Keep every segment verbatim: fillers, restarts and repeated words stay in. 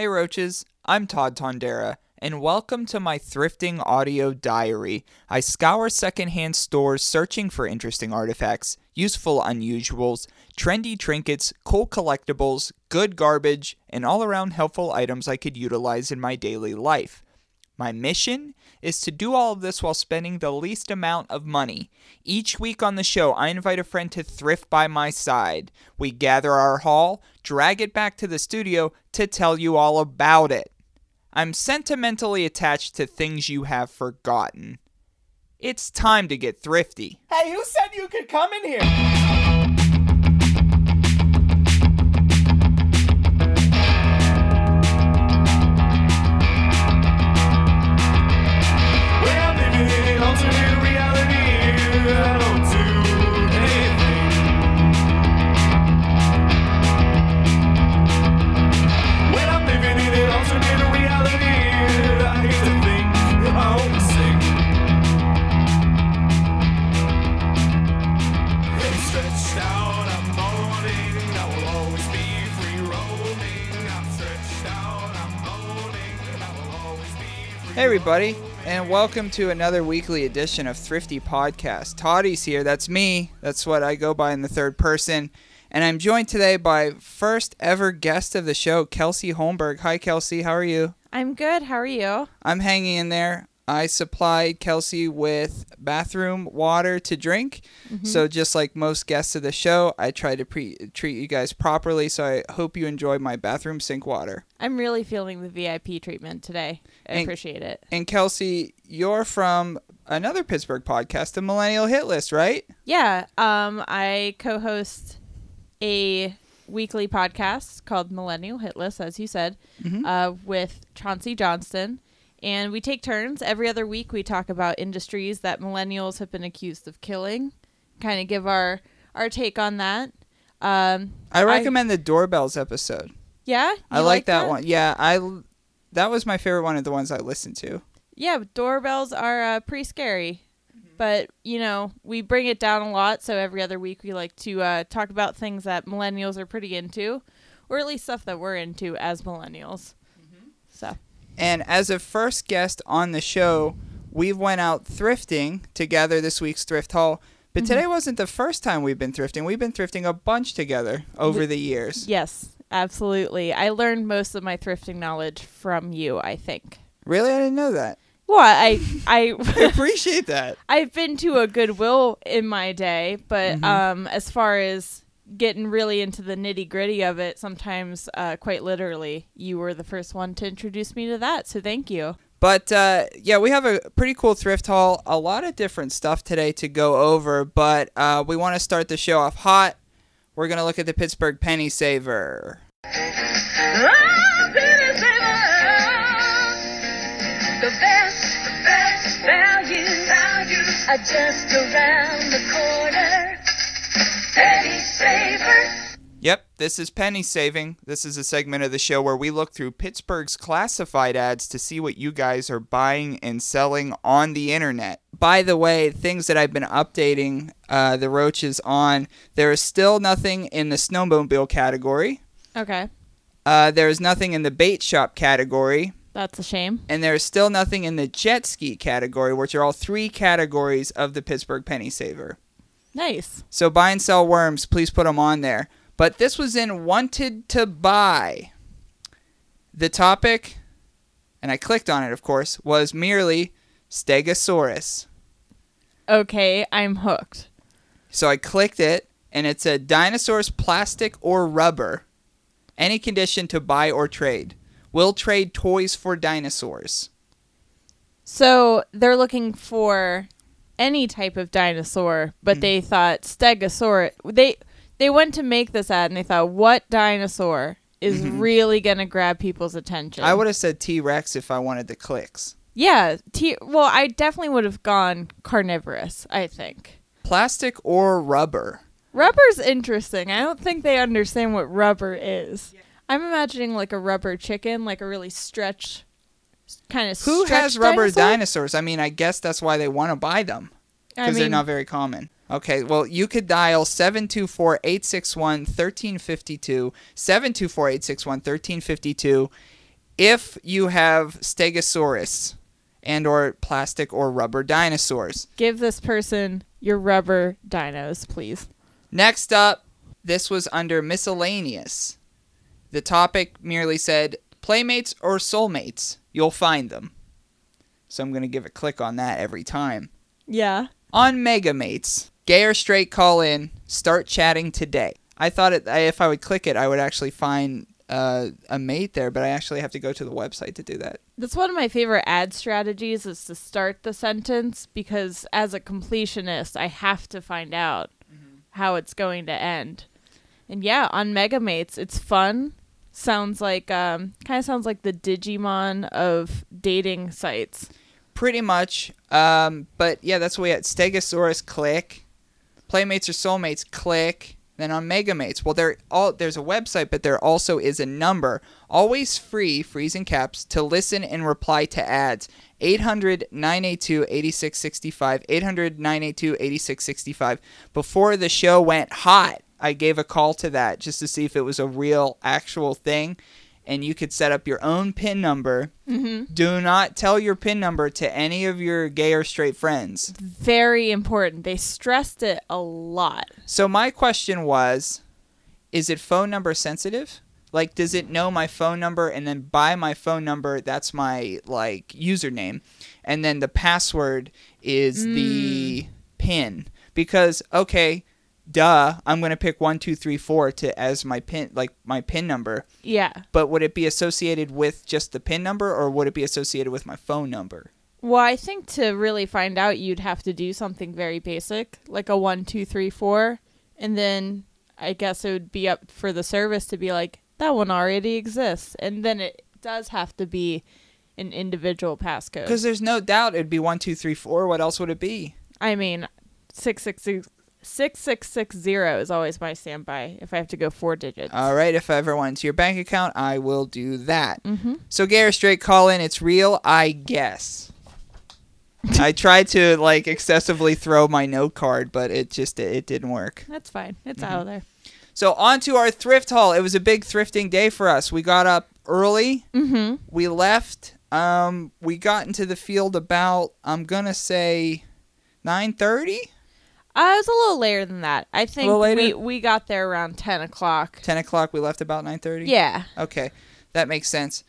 Hey Roaches, I'm Todd Tondera, and welcome to my thrifting audio diary. I scour secondhand stores searching for interesting artifacts, useful unusuals, trendy trinkets, cool collectibles, good garbage, and all-around helpful items I could utilize in my daily life. My mission is to do all of this while spending the least amount of money. Each week on the show, I invite a friend to thrift by my side. We gather our haul, drag it back to the studio to tell you all about it. I'm sentimentally attached to things you have forgotten. It's time to get thrifty. Hey, who said you could come in here? Hey everybody, and welcome to another weekly edition of Thrifty Podcast. Toddy's here, that's me, that's what I go by in the third person, and I'm joined today by first ever guest of the show, Kelsey Holmberg. Hi Kelsey, how are you? I'm good, how are you? I'm hanging in there. I supplied Kelsey with bathroom water to drink, mm-hmm. so just like most guests of the show, I try to pre- treat you guys properly, so I hope you enjoy my bathroom sink water. I'm really feeling the V I P treatment today. I and, appreciate it. And Kelsey, you're from another Pittsburgh podcast, the Millennial Hit List, right? Yeah. Um, I co-host a weekly podcast called Millennial Hit List, as you said, mm-hmm. uh, with Chauncey Johnston. And we take turns. Every other week we talk about industries that millennials have been accused of killing. Kind of give our, our take on that. Um, I recommend I, the doorbells episode. Yeah? I like, like that, that one. Yeah, I, that was my favorite one of the ones I listened to. Yeah, doorbells are uh, pretty scary. Mm-hmm. But, you know, we bring it down a lot. So every other week we like to uh, talk about things that millennials are pretty into. Or at least stuff that we're into as millennials. Mm-hmm. So... And as a first guest on the show, we went out thrifting to gather this week's thrift haul. But mm-hmm. today wasn't the first time we've been thrifting. We've been thrifting a bunch together over we- the years. Yes, absolutely. I learned most of my thrifting knowledge from you, I think. Really? I didn't know that. Well, I... I, I appreciate that. I've been to a Goodwill in my day, but mm-hmm. um, as far as... getting really into the nitty-gritty of it, sometimes uh, quite literally, you were the first one to introduce me to that, so thank you. But, uh, yeah, we have a pretty cool thrift haul, a lot of different stuff today to go over, but uh, we want to start the show off hot. We're going to look at the Pittsburgh Penny Saver. Oh, Penny Saver, the best, the best value, value, are just around the corner. Penny Saver. Yep, this is Penny Saving. This is a segment of the show where we look through Pittsburgh's classified ads to see what you guys are buying and selling on the internet. By the way, things that I've been updating uh, the Roaches on, there is still nothing in the snowmobile category. Okay. Uh, there is nothing in the bait shop category. That's a shame. And there is still nothing in the jet ski category, which are all three categories of the Pittsburgh Penny Saver. Nice. So buy and sell worms, please put them on there. But this was in Wanted to Buy. The topic, and I clicked on it, of course, was merely Stegosaurus. Okay, I'm hooked. So I clicked it, and it said dinosaurs, plastic or rubber. Any condition to buy or trade. Will trade toys for dinosaurs. So they're looking for... any type of dinosaur, but mm. they thought Stegosaurus. They they went to make this ad, and they thought, what dinosaur is mm-hmm. really going to grab people's attention? I would have said T-Rex if I wanted the clicks. Yeah. T- well, I definitely would have gone carnivorous, I think. Plastic or rubber? Rubber's interesting. I don't think they understand what rubber is. Yeah. I'm imagining like a rubber chicken, like a really stretched... kind of who has rubber dinosaurs? dinosaurs? I mean, I guess that's why they want to buy them because they're not very common. Okay, well, you could dial seven two four, eight six one, one three five two, seven two four, eight six one, one three five two if you have Stegosaurus and or plastic or rubber dinosaurs. Give this person your rubber dinos, please. Next up, this was under miscellaneous. The topic merely said, playmates or soulmates, you'll find them. So I'm going to give a click on that every time. Yeah. On MegaMates, gay or straight, call in, start chatting today. I thought it, if I would click it, I would actually find uh, a mate there, but I actually have to go to the website to do that. That's one of my favorite ad strategies is to start the sentence because as a completionist, I have to find out mm-hmm. how it's going to end. And yeah, on MegaMates, it's fun. Sounds like, um, kind of sounds like the Digimon of dating sites. Pretty much. Um, but yeah, that's what we had. Stegosaurus, click. Playmates or soulmates, click. Then on MegaMates, well, they're all, there's a website, but there also is a number. Always free, freeze in caps, to listen and reply to ads. eight hundred, nine eight two, eight six six five. eight hundred, nine eight two, eight six six five. Before the show went hot, I gave a call to that just to see if it was a real, actual thing. And you could set up your own PIN number. Mm-hmm. Do not tell your PIN number to any of your gay or straight friends. Very important. They stressed it a lot. So my question was, is it phone number sensitive? Like, does it know my phone number and then by my phone number, that's my, like, username. And then the password is mm. the PIN. Because, okay... Duh, I'm going to pick one two three four to as my pin, like my pin number. Yeah. But would it be associated with just the pin number or would it be associated with my phone number? Well, I think to really find out, you'd have to do something very basic, like a one two three four. And then I guess it would be up for the service to be like, that one already exists. And then it does have to be an individual passcode. Because there's no doubt it'd be one two three four. What else would it be? I mean, six six six. six six six zero is always my standby if I have to go four digits. All right. If I ever want into your bank account, I will do that. Mm-hmm. So, gay or straight, call in. It's real, I guess. I tried to, like, excessively throw my note card, but it just it didn't work. That's fine. It's mm-hmm. out of there. So, on to our thrift haul. It was a big thrifting day for us. We got up early. Mm-hmm. We left. Um, we got into the field about, I'm going to say, nine thirty? Uh, it was a little later than that. I think we, we got there around ten o'clock. ten o'clock, we left about nine thirty? Yeah. Okay, that makes sense.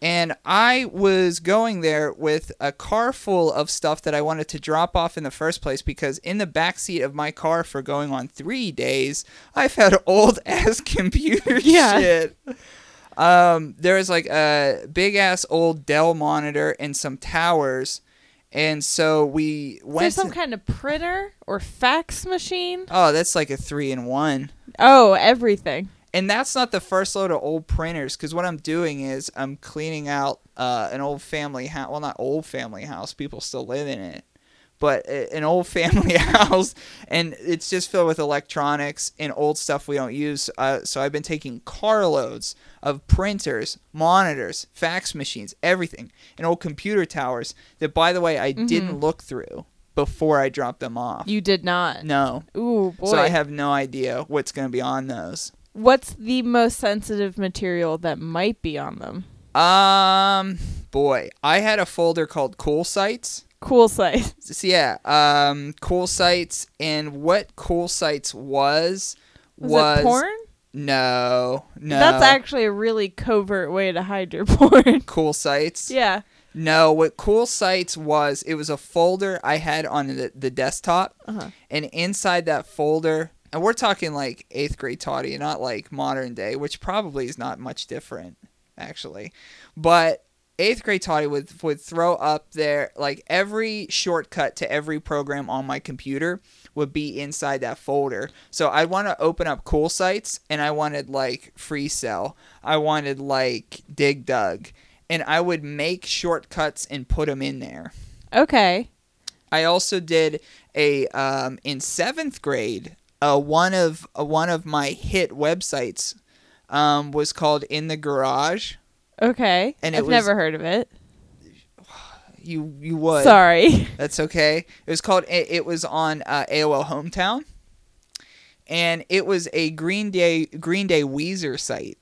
And I was going there with a car full of stuff that I wanted to drop off in the first place because in the backseat of my car for going on three days, I've had old-ass computer yeah. shit. Um, there was like a big-ass old Dell monitor and some towers. And so we went. Is there some kind of printer or fax machine? Oh, that's like a three in one. Oh, everything. And that's not the first load of old printers because what I'm doing is I'm cleaning out uh, an old family house. Well, not old family house. People still live in it. But an old family house, and it's just filled with electronics and old stuff we don't use. Uh, so I've been taking carloads of printers, monitors, fax machines, everything, and old computer towers that, by the way, I mm-hmm. didn't look through before I dropped them off. You did not? No. Ooh, boy. So I have no idea what's going to be on those. What's the most sensitive material that might be on them? Um, boy, I had a folder called Cool Sites. Cool Sites. Yeah. Um, Cool Sites. And what Cool Sites was... Was, was it porn? No. No. That's actually a really covert way to hide your porn. Cool Sites? Yeah. No. What Cool Sites was, it was a folder I had on the, the desktop. Uh-huh. And inside that folder... And we're talking like eighth grade toddy, not like modern day, which probably is not much different, actually. But... Eighth grade Toddy would would throw up there, like every shortcut to every program on my computer would be inside that folder. So I want to open up Cool Sites, and I wanted like Free Cell, I wanted like Dig Dug, and I would make shortcuts and put them in there. Okay. I also did a um, in seventh grade, uh, one of uh, one of my hit websites um, was called In the Garage. Okay, and I've was, never heard of it. You you would. Sorry. That's okay. It was called, it, it was on uh, A O L Hometown, and it was a Green Day, Green Day Weezer site.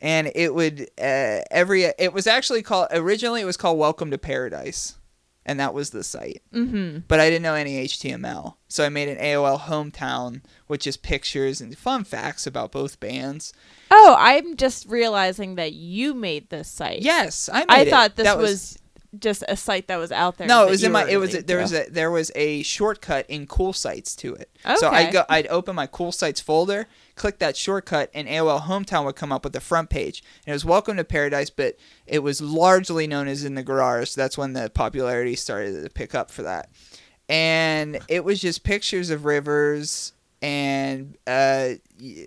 and it would uh, every it was actually called originally it was called Welcome to Paradise, and that was the site. Mm-hmm. But I didn't know any H T M L, so I made an A O L hometown, which is pictures and fun facts about both bands. Oh, I'm just realizing that you made this site. Yes, I made I it. I thought this that was. was- Just a site that was out there. No, it was in my. It was a, there was a there was a shortcut in Cool Sites to it. Okay. So I go. I'd open my Cool Sites folder, click that shortcut, and A O L Hometown would come up with the front page. And it was Welcome to Paradise, but it was largely known as In the Garage. So that's when the popularity started to pick up for that. And it was just pictures of rivers and uh,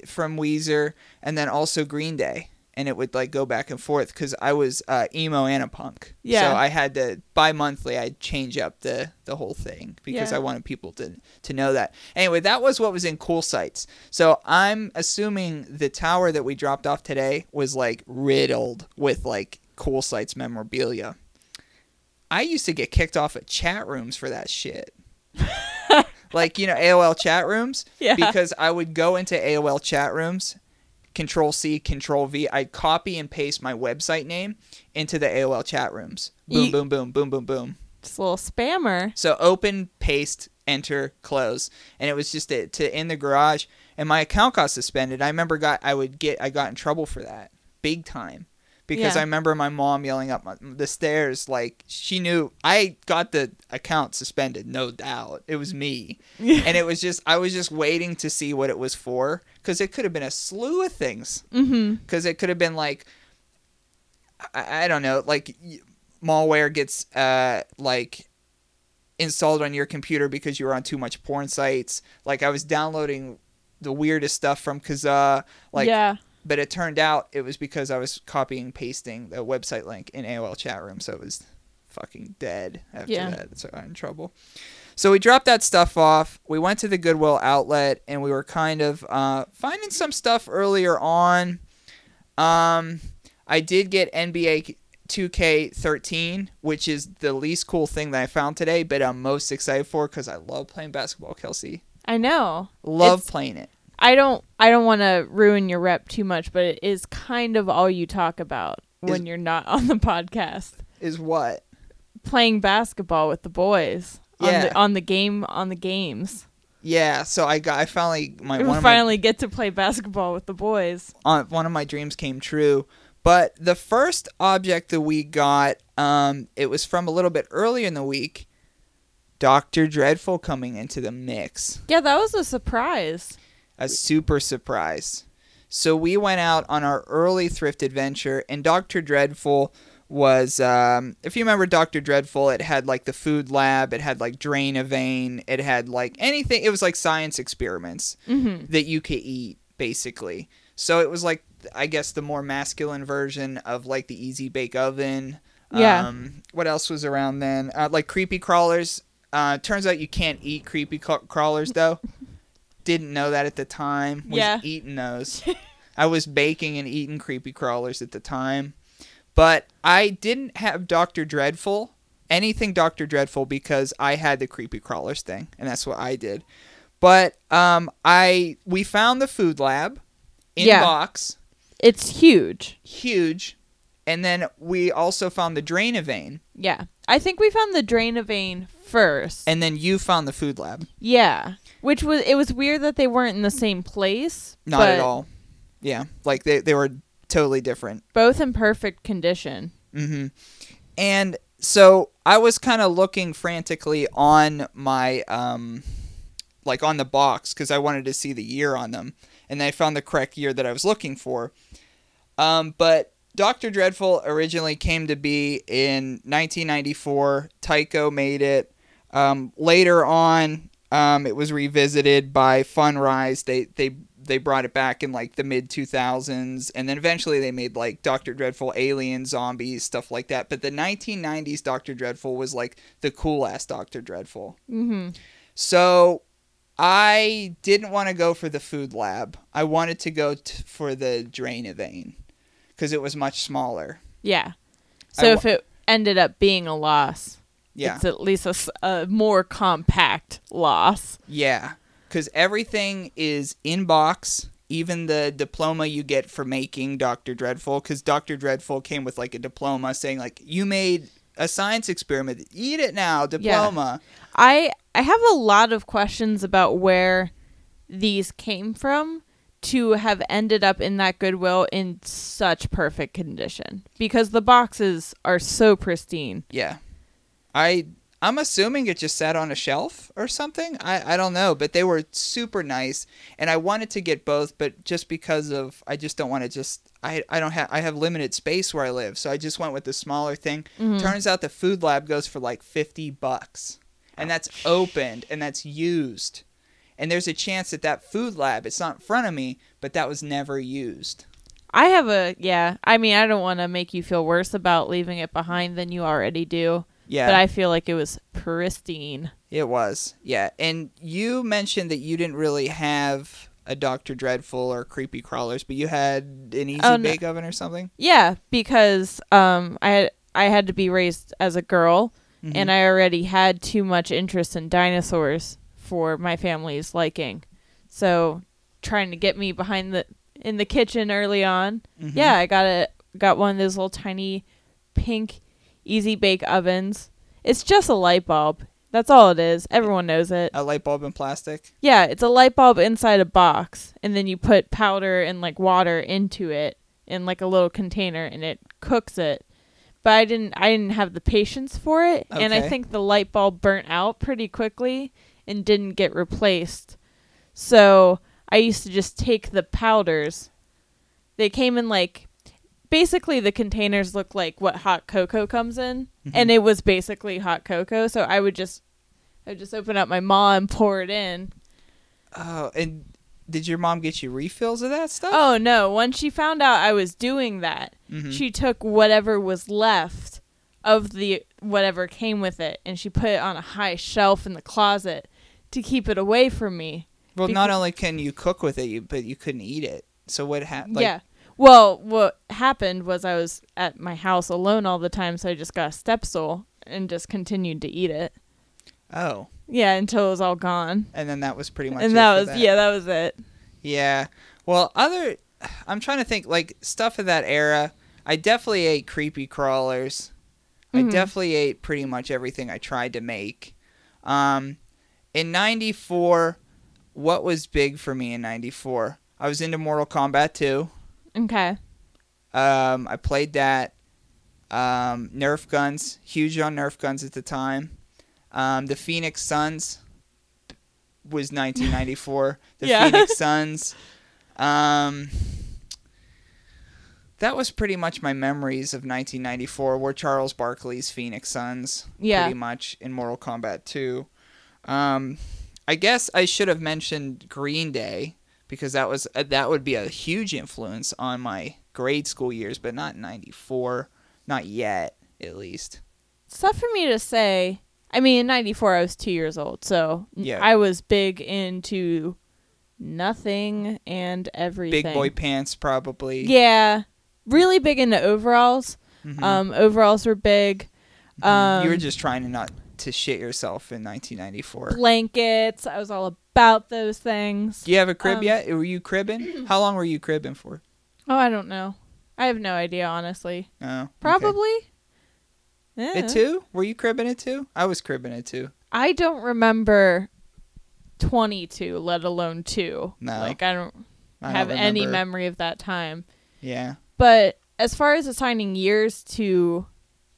from Weezer, and then also Green Day. And it would like go back and forth because I was uh, emo and a punk. Yeah. So I had to bi-monthly I'd change up the, the whole thing because yeah. I wanted people to to know that. Anyway, that was what was in Cool Sites. So I'm assuming the tower that we dropped off today was like riddled with like Cool Sites memorabilia. I used to get kicked off at chat rooms for that shit. Like, you know, A O L chat rooms. Yeah. Because I would go into A O L chat rooms. Control C, Control V. I'd copy and paste my website name into the A O L chat rooms. Boom, you, boom, boom, boom, boom, boom. It's a little spammer. So open, paste, enter, close, and it was just to, to In the Garage. And my account got suspended. I remember got I would get I got in trouble for that big time because yeah. I remember my mom yelling up my, the stairs like she knew I got the account suspended. No doubt, it was me, and it was just I was just waiting to see what it was for. Because it could have been a slew of things. Because mm-hmm. it could have been like, I, I don't know, like malware gets uh, like installed on your computer because you were on too much porn sites. Like I was downloading the weirdest stuff from Kazaa. Like, yeah. But it turned out it was because I was copying, pasting the website link in A O L chat room. So it was fucking dead after yeah. that. So I'm in trouble. So we dropped that stuff off. We went to the Goodwill outlet, and we were kind of uh, finding some stuff earlier on. Um, I did get N B A two K thirteen, which is the least cool thing that I found today, but I'm most excited for because I love playing basketball, Kelsey. I know. Love it's, playing it. I don't. I don't want to ruin your rep too much, but it is kind of all you talk about is, when you're not on the podcast. Is what? Playing basketball with the boys. Yeah. On, the, on the game, on the games. Yeah, so I got, I finally, my we one finally my, get to play basketball with the boys. On, one of my dreams came true, but the first object that we got, um, it was from a little bit earlier in the week. Doctor Dreadful coming into the mix. Yeah, that was a surprise. A super surprise. So we went out on our early thrift adventure, and Doctor Dreadful. Was, um, if you remember Doctor Dreadful, it had, like, the food lab, it had, like, Drain-A-Vein, it had, like, anything, it was, like, science experiments mm-hmm. that you could eat, basically. So it was, like, I guess the more masculine version of, like, the Easy Bake Oven. Yeah. Um, what else was around then? Uh, like, Creepy Crawlers. Uh, turns out you can't eat Creepy ca- Crawlers, though. Didn't know that at the time. Was yeah. eating those. I was baking and eating Creepy Crawlers at the time. But I didn't have Doctor Dreadful, anything Doctor Dreadful, because I had the Creepy Crawlers thing, and that's what I did. But um, I we found the food lab in yeah. box. It's huge. Huge. And then we also found the Drain-A-Vein. Yeah. I think we found the Drain-A-Vein first. And then you found the food lab. Yeah. Which was, it was weird that they weren't in the same place. Not but... at all. Yeah. Like, they, they were... totally different. Both in perfect condition. Mm-hmm. And so I was kind of looking frantically on my, um, like on the box because I wanted to see the year on them. And I found the correct year that I was looking for. Um, but Doctor Dreadful originally came to be in nineteen ninety-four. Tycho made it. Um, later on, um, it was revisited by Funrise. They, they, They brought it back in, like, the mid two thousands, and then eventually they made, like, Doctor Dreadful, Alien, Zombies, stuff like that. But the nineteen nineties Doctor Dreadful was, like, the cool-ass Doctor Dreadful. Mm-hmm. So I didn't want to go for the food lab. I wanted to go t- for the Drain-A-Vein because it was much smaller. Yeah. So I if wa- it ended up being a loss, yeah. it's at least a, a more compact loss. Yeah. Because everything is in box, even the diploma you get for making Doctor Dreadful, because Doctor Dreadful came with like a diploma saying like, you made a science experiment, eat it now, diploma. Yeah. I I have a lot of questions about where these came from to have ended up in that Goodwill in such perfect condition, because the boxes are so pristine. Yeah. I I'm assuming it just sat on a shelf or something. I, I don't know, but they were super nice, and I wanted to get both, but just because of I just don't want to just I, I don't have I have limited space where I live, so I just went with the smaller thing. Mm-hmm. Turns out the food lab goes for like fifty bucks, and that's opened and that's used, and there's a chance that that food lab, it's not in front of me, but that was never used. I have a yeah. I mean, I don't want to make you feel worse about leaving it behind than you already do. Yeah. But I feel like it was pristine. It was. Yeah. And you mentioned that you didn't really have a Doctor Dreadful or Creepy Crawlers, but you had an Easy oh, Bake no. Oven or something? Yeah, because um, I had, I had to be raised as a girl, mm-hmm. and I already had too much interest in dinosaurs for my family's liking. So trying to get me behind the in the kitchen early on. Mm-hmm. Yeah, I got a got one of those little tiny pink Easy Bake Ovens. It's just a light bulb. That's all it is. Everyone knows it. A light bulb in plastic? Yeah, it's a light bulb inside a box, and then you put powder and like water into it in like a little container, and it cooks it. But I didn't I didn't have the patience for it, okay. and I think the light bulb burnt out pretty quickly and didn't get replaced. So I used to just take the powders. They came in like basically the containers look like what hot cocoa comes in, mm-hmm. and it was basically hot cocoa. So I would just, I would just open up my maw and pour it in. Oh, and did your mom get you refills of that stuff? Oh no! Once she found out I was doing that, mm-hmm. she took whatever was left of the whatever came with it, and she put it on a high shelf in the closet to keep it away from me. Well, because not only can you cook with it, you, but you couldn't eat it. So what happened? Like, yeah. Well, what happened was I was at my house alone all the time, so I just got a Stepsil and just continued to eat it. Oh. Yeah, until it was all gone. And then that was pretty much and it. And that was, that. yeah, that was it. Yeah. Well, other, I'm trying to think, like, stuff of that era, I definitely ate Creepy Crawlers. Mm-hmm. I definitely ate pretty much everything I tried to make. Um, in ninety-four, what was big for me in ninety-four? I was into Mortal Kombat two. Okay. Um, I played that. Um, Nerf guns, huge on Nerf guns at the time. Um, the Phoenix Suns was nineteen ninety-four. The yeah. Phoenix Suns. Um, that was pretty much my memories of nineteen ninety-four. Were Charles Barkley's Phoenix Suns, yeah. pretty much in Mortal Kombat two. Um, I guess I should have mentioned Green Day, because that was uh, that would be a huge influence on my grade school years, but not ninety-four, not yet, at least. It's tough for me to say. I mean, in ninety-four, I was two years old, so yeah. I was big into nothing and everything. Big boy pants, probably. Yeah, really big into overalls. Mm-hmm. Um, overalls were big. Mm-hmm. Um, you were just trying to not to shit yourself in nineteen ninety-four. Blankets. I was all about. about those things. Do you have a crib um, yet? Were you cribbing? How long were you cribbing for? Oh, I don't know. I have no idea, honestly. Oh. Probably. Okay. Yeah. At two? Were you cribbing at two? I was cribbing at two. I don't remember twenty-two, let alone two. No. Like, I don't I have don't any memory of that time. Yeah. But as far as assigning years to,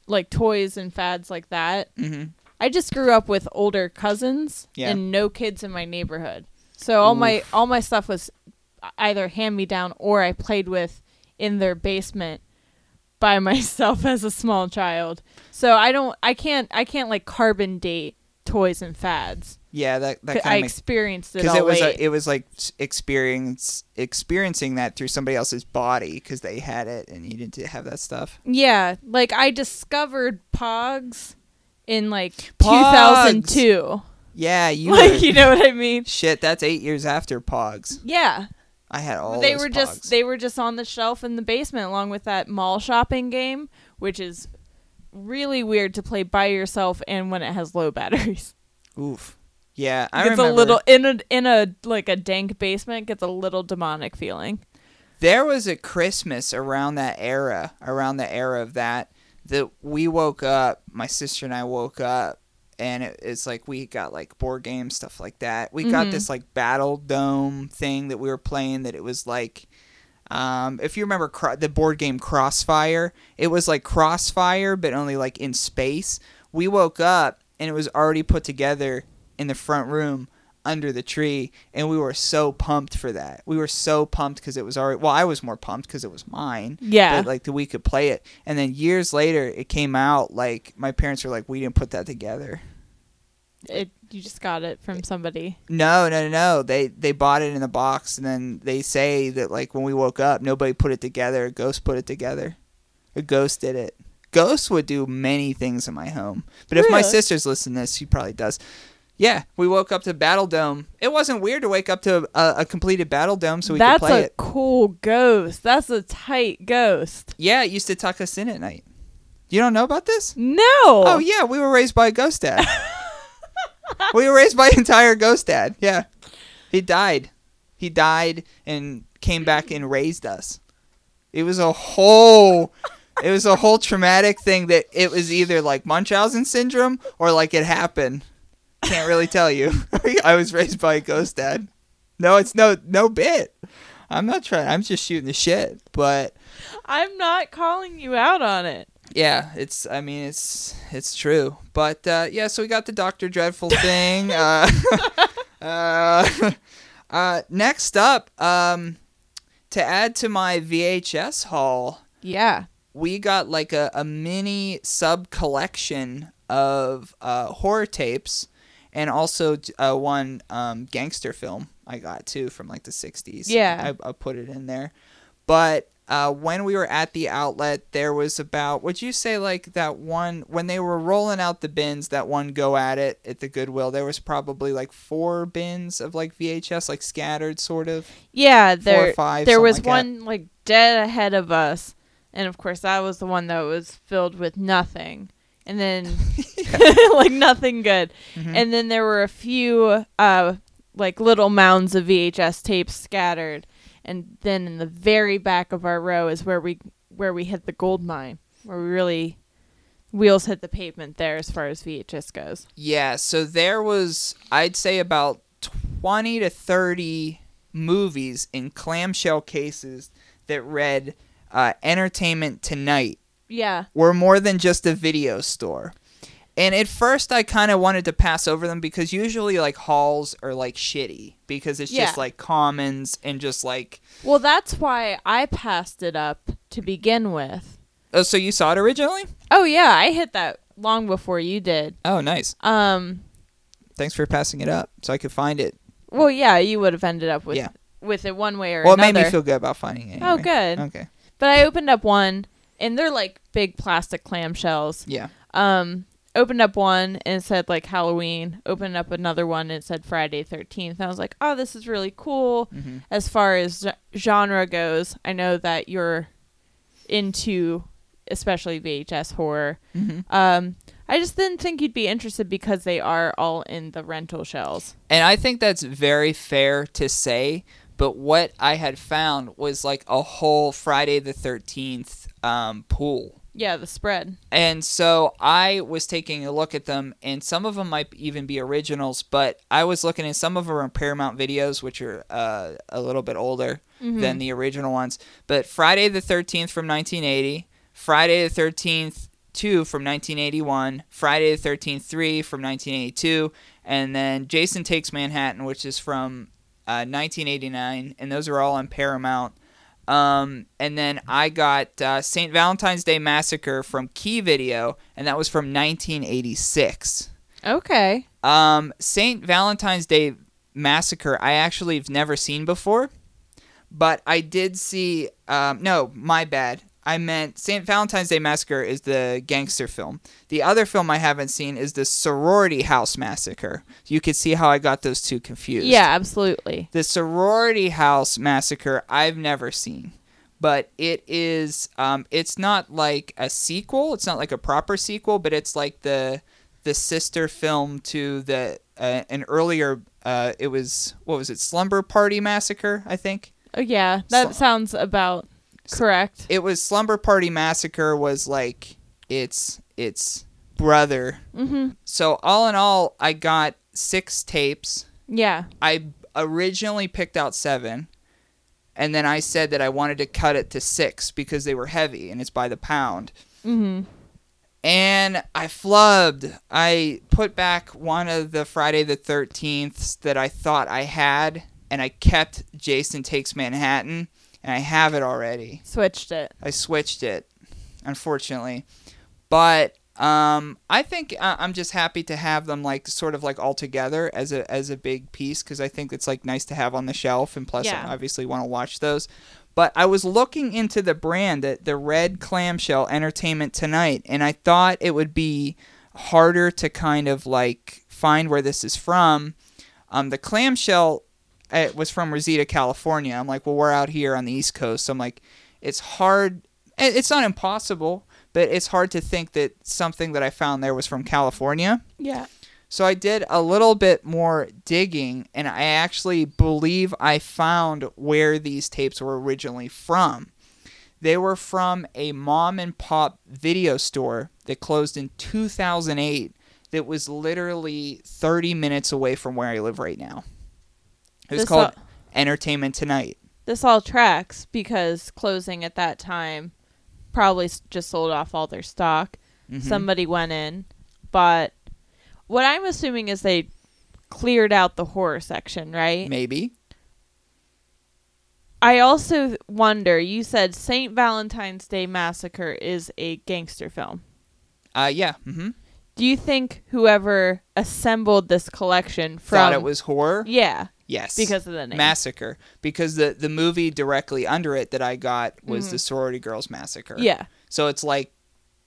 like, toys and fads like that, mm-hmm. I just grew up with older cousins yeah. and no kids in my neighborhood. So all Oof. my all my stuff was either hand-me-down or I played with in their basement by myself as a small child. So I don't I can't I can't like carbon date toys and fads. Yeah, that that kind of I makes, experienced it all. Cuz it was a, it was like experience experiencing that through somebody else's body cuz they had it and you didn't have that stuff. Yeah, like I discovered Pogs in like Pogs. two thousand two. Yeah, you like were, you know what I mean? Shit, that's eight years after Pogs. Yeah. I had all They those were Pogs. just they were just on the shelf in the basement along with that mall shopping game, which is really weird to play by yourself and when it has low batteries. Oof. Yeah, I gets remember. Gets a little, in a, in a, like a dank basement, gets a little demonic feeling. There was a Christmas around that era, around the era of that, that we woke up, my sister and I woke up, and it, it's like we got like board games, stuff like that. We mm-hmm. got this like Battle Dome thing that we were playing that it was like, um, if you remember cro- the board game Crossfire, it was like Crossfire, but only like in space. We woke up and it was already put together in the front room under the tree, and we were so pumped for that. We were so pumped because it was already, well, I was more pumped because it was mine. Yeah. But, like, that we could play it. And then years later, it came out, like, my parents were like, we didn't put that together. It, you just got it from somebody. No, no, no. They they bought it in a box, and then they say that, like, when we woke up, nobody put it together. A ghost put it together. A ghost did it. Ghosts would do many things in my home. But really? If my sister's listening to this, she probably does. Yeah, we woke up to Battle Dome. It wasn't weird to wake up to a, a completed Battle Dome, so we That's could play it. That's a cool ghost. That's a tight ghost. Yeah, it used to tuck us in at night. You don't know about this? No. Oh, yeah, we were raised by a ghost dad. We were raised by an entire ghost dad, yeah. He died. He died and came back and raised us. It was a whole... It was a whole traumatic thing that it was either like Munchausen syndrome or like it happened. Can't really tell you. I was raised by a ghost dad. No, it's no no bit. I'm not trying. I'm just shooting the shit. But I'm not calling you out on it. Yeah, it's. I mean, it's it's true. But uh, yeah, so we got the Doctor Dreadful thing. uh, uh, uh, next up, um, to add to my V H S haul. Yeah, we got like a, a mini sub collection of uh, horror tapes. And also uh, one um, gangster film I got, too, from, like, the sixties. Yeah. I, I put it in there. But uh, when we were at the outlet, there was about, would you say, like, that one, when they were rolling out the bins, that one go at it at the Goodwill, there was probably, like, four bins of, like, V H S, like, scattered, sort of? Yeah. There, four or five, there was like one, that. like, dead ahead of us. And, of course, that was the one that was filled with nothing. And then, like, nothing good. Mm-hmm. And then there were a few, uh, like, little mounds of V H S tapes scattered. And then in the very back of our row is where we where we hit the gold mine, where we really wheels hit the pavement there as far as V H S goes. Yeah, so there was, I'd say, about twenty to thirty movies in clamshell cases that read uh, Entertainment Tonight. Yeah. We're more than just a video store. And at first I kind of wanted to pass over them because usually like hauls are like shitty because it's yeah. just like commons and just like. Well, that's why I passed it up to begin with. Oh, so you saw it originally? Oh, yeah. I hit that long before you did. Oh, nice. Um, Thanks for passing it up so I could find it. Well, yeah, you would have ended up with, yeah. with it one way or well, another. Well, it made me feel good about finding it. Anyway. Oh, good. Okay. But I opened up one. And they're, like, big plastic clamshells. Yeah. Um, opened up one and it said, like, Halloween. Opened up another one and it said Friday thirteenth. And I was like, oh, this is really cool. Mm-hmm. As far as genre goes, I know that you're into especially V H S horror. Mm-hmm. Um, I just didn't think you'd be interested because they are all in the rental shells. And I think that's very fair to say. But what I had found was, like, a whole Friday the thirteenth um, pool. Yeah, the spread. And so I was taking a look at them, and some of them might even be originals, but I was looking at some of them are Paramount videos, which are uh, a little bit older mm-hmm. than the original ones. But Friday the thirteenth from nineteen eighty, Friday the thirteenth two from nineteen eighty-one, Friday the thirteenth three from nineteen eighty-two, and then Jason Takes Manhattan, which is from... Uh, nineteen eighty-nine, and those are all on Paramount. Um, and then I got uh, Saint Valentine's Day Massacre from Key Video, and that was from nineteen eighty-six. Okay. Um, Saint Valentine's Day Massacre, I actually have never seen before, but I did see... Um, no, my bad. I meant Saint Valentine's Day Massacre is the gangster film. The other film I haven't seen is the Sorority House Massacre. You can see how I got those two confused. Yeah, absolutely. The Sorority House Massacre I've never seen, but it is um, it's not like a sequel. It's not like a proper sequel, but it's like the the sister film to the uh, an earlier, uh, it was, what was it, Slumber Party Massacre, I think? Oh, yeah, that Slum- sounds about correct. It was Slumber Party Massacre was like its, its brother. Mm-hmm. So all in all, I got six tapes. Yeah. I originally picked out seven. And then I said that I wanted to cut it to six because they were heavy and it's by the pound. Mm-hmm. And I flubbed. I put back one of the Friday the thirteenths that I thought I had, and I kept Jason Takes Manhattan, and I have it already. Switched it. I switched it, unfortunately. But um, I think uh, I'm just happy to have them like sort of like all together as a as a big piece, because I think it's like nice to have on the shelf, and plus yeah. I obviously want to watch those. But I was looking into the brand, the, the red clamshell Entertainment Tonight, and I thought it would be harder to kind of like find where this is from. Um, the clamshell it was from Reseda, California. I'm like, well, we're out here on the East Coast. So I'm like, it's hard. It's not impossible, but it's hard to think that something that I found there was from California. Yeah. So I did a little bit more digging, and I actually believe I found where these tapes were originally from. They were from a mom and pop video store that closed in two thousand eight that was literally thirty minutes away from where I live right now. It was this called all, Entertainment Tonight. This all tracks because closing at that time probably just sold off all their stock. Mm-hmm. Somebody went in, bought... What I'm assuming is they cleared out the horror section, right? Maybe. I also wonder, you said Saint Valentine's Day Massacre is a gangster film. Uh, yeah. Mm-hmm. Do you think whoever assembled this collection from... Thought it was horror? Yeah. Yes. Because of the name. Massacre. Because the, the movie directly under it that I got was mm-hmm. the Sorority Girls Massacre. Yeah. So it's like...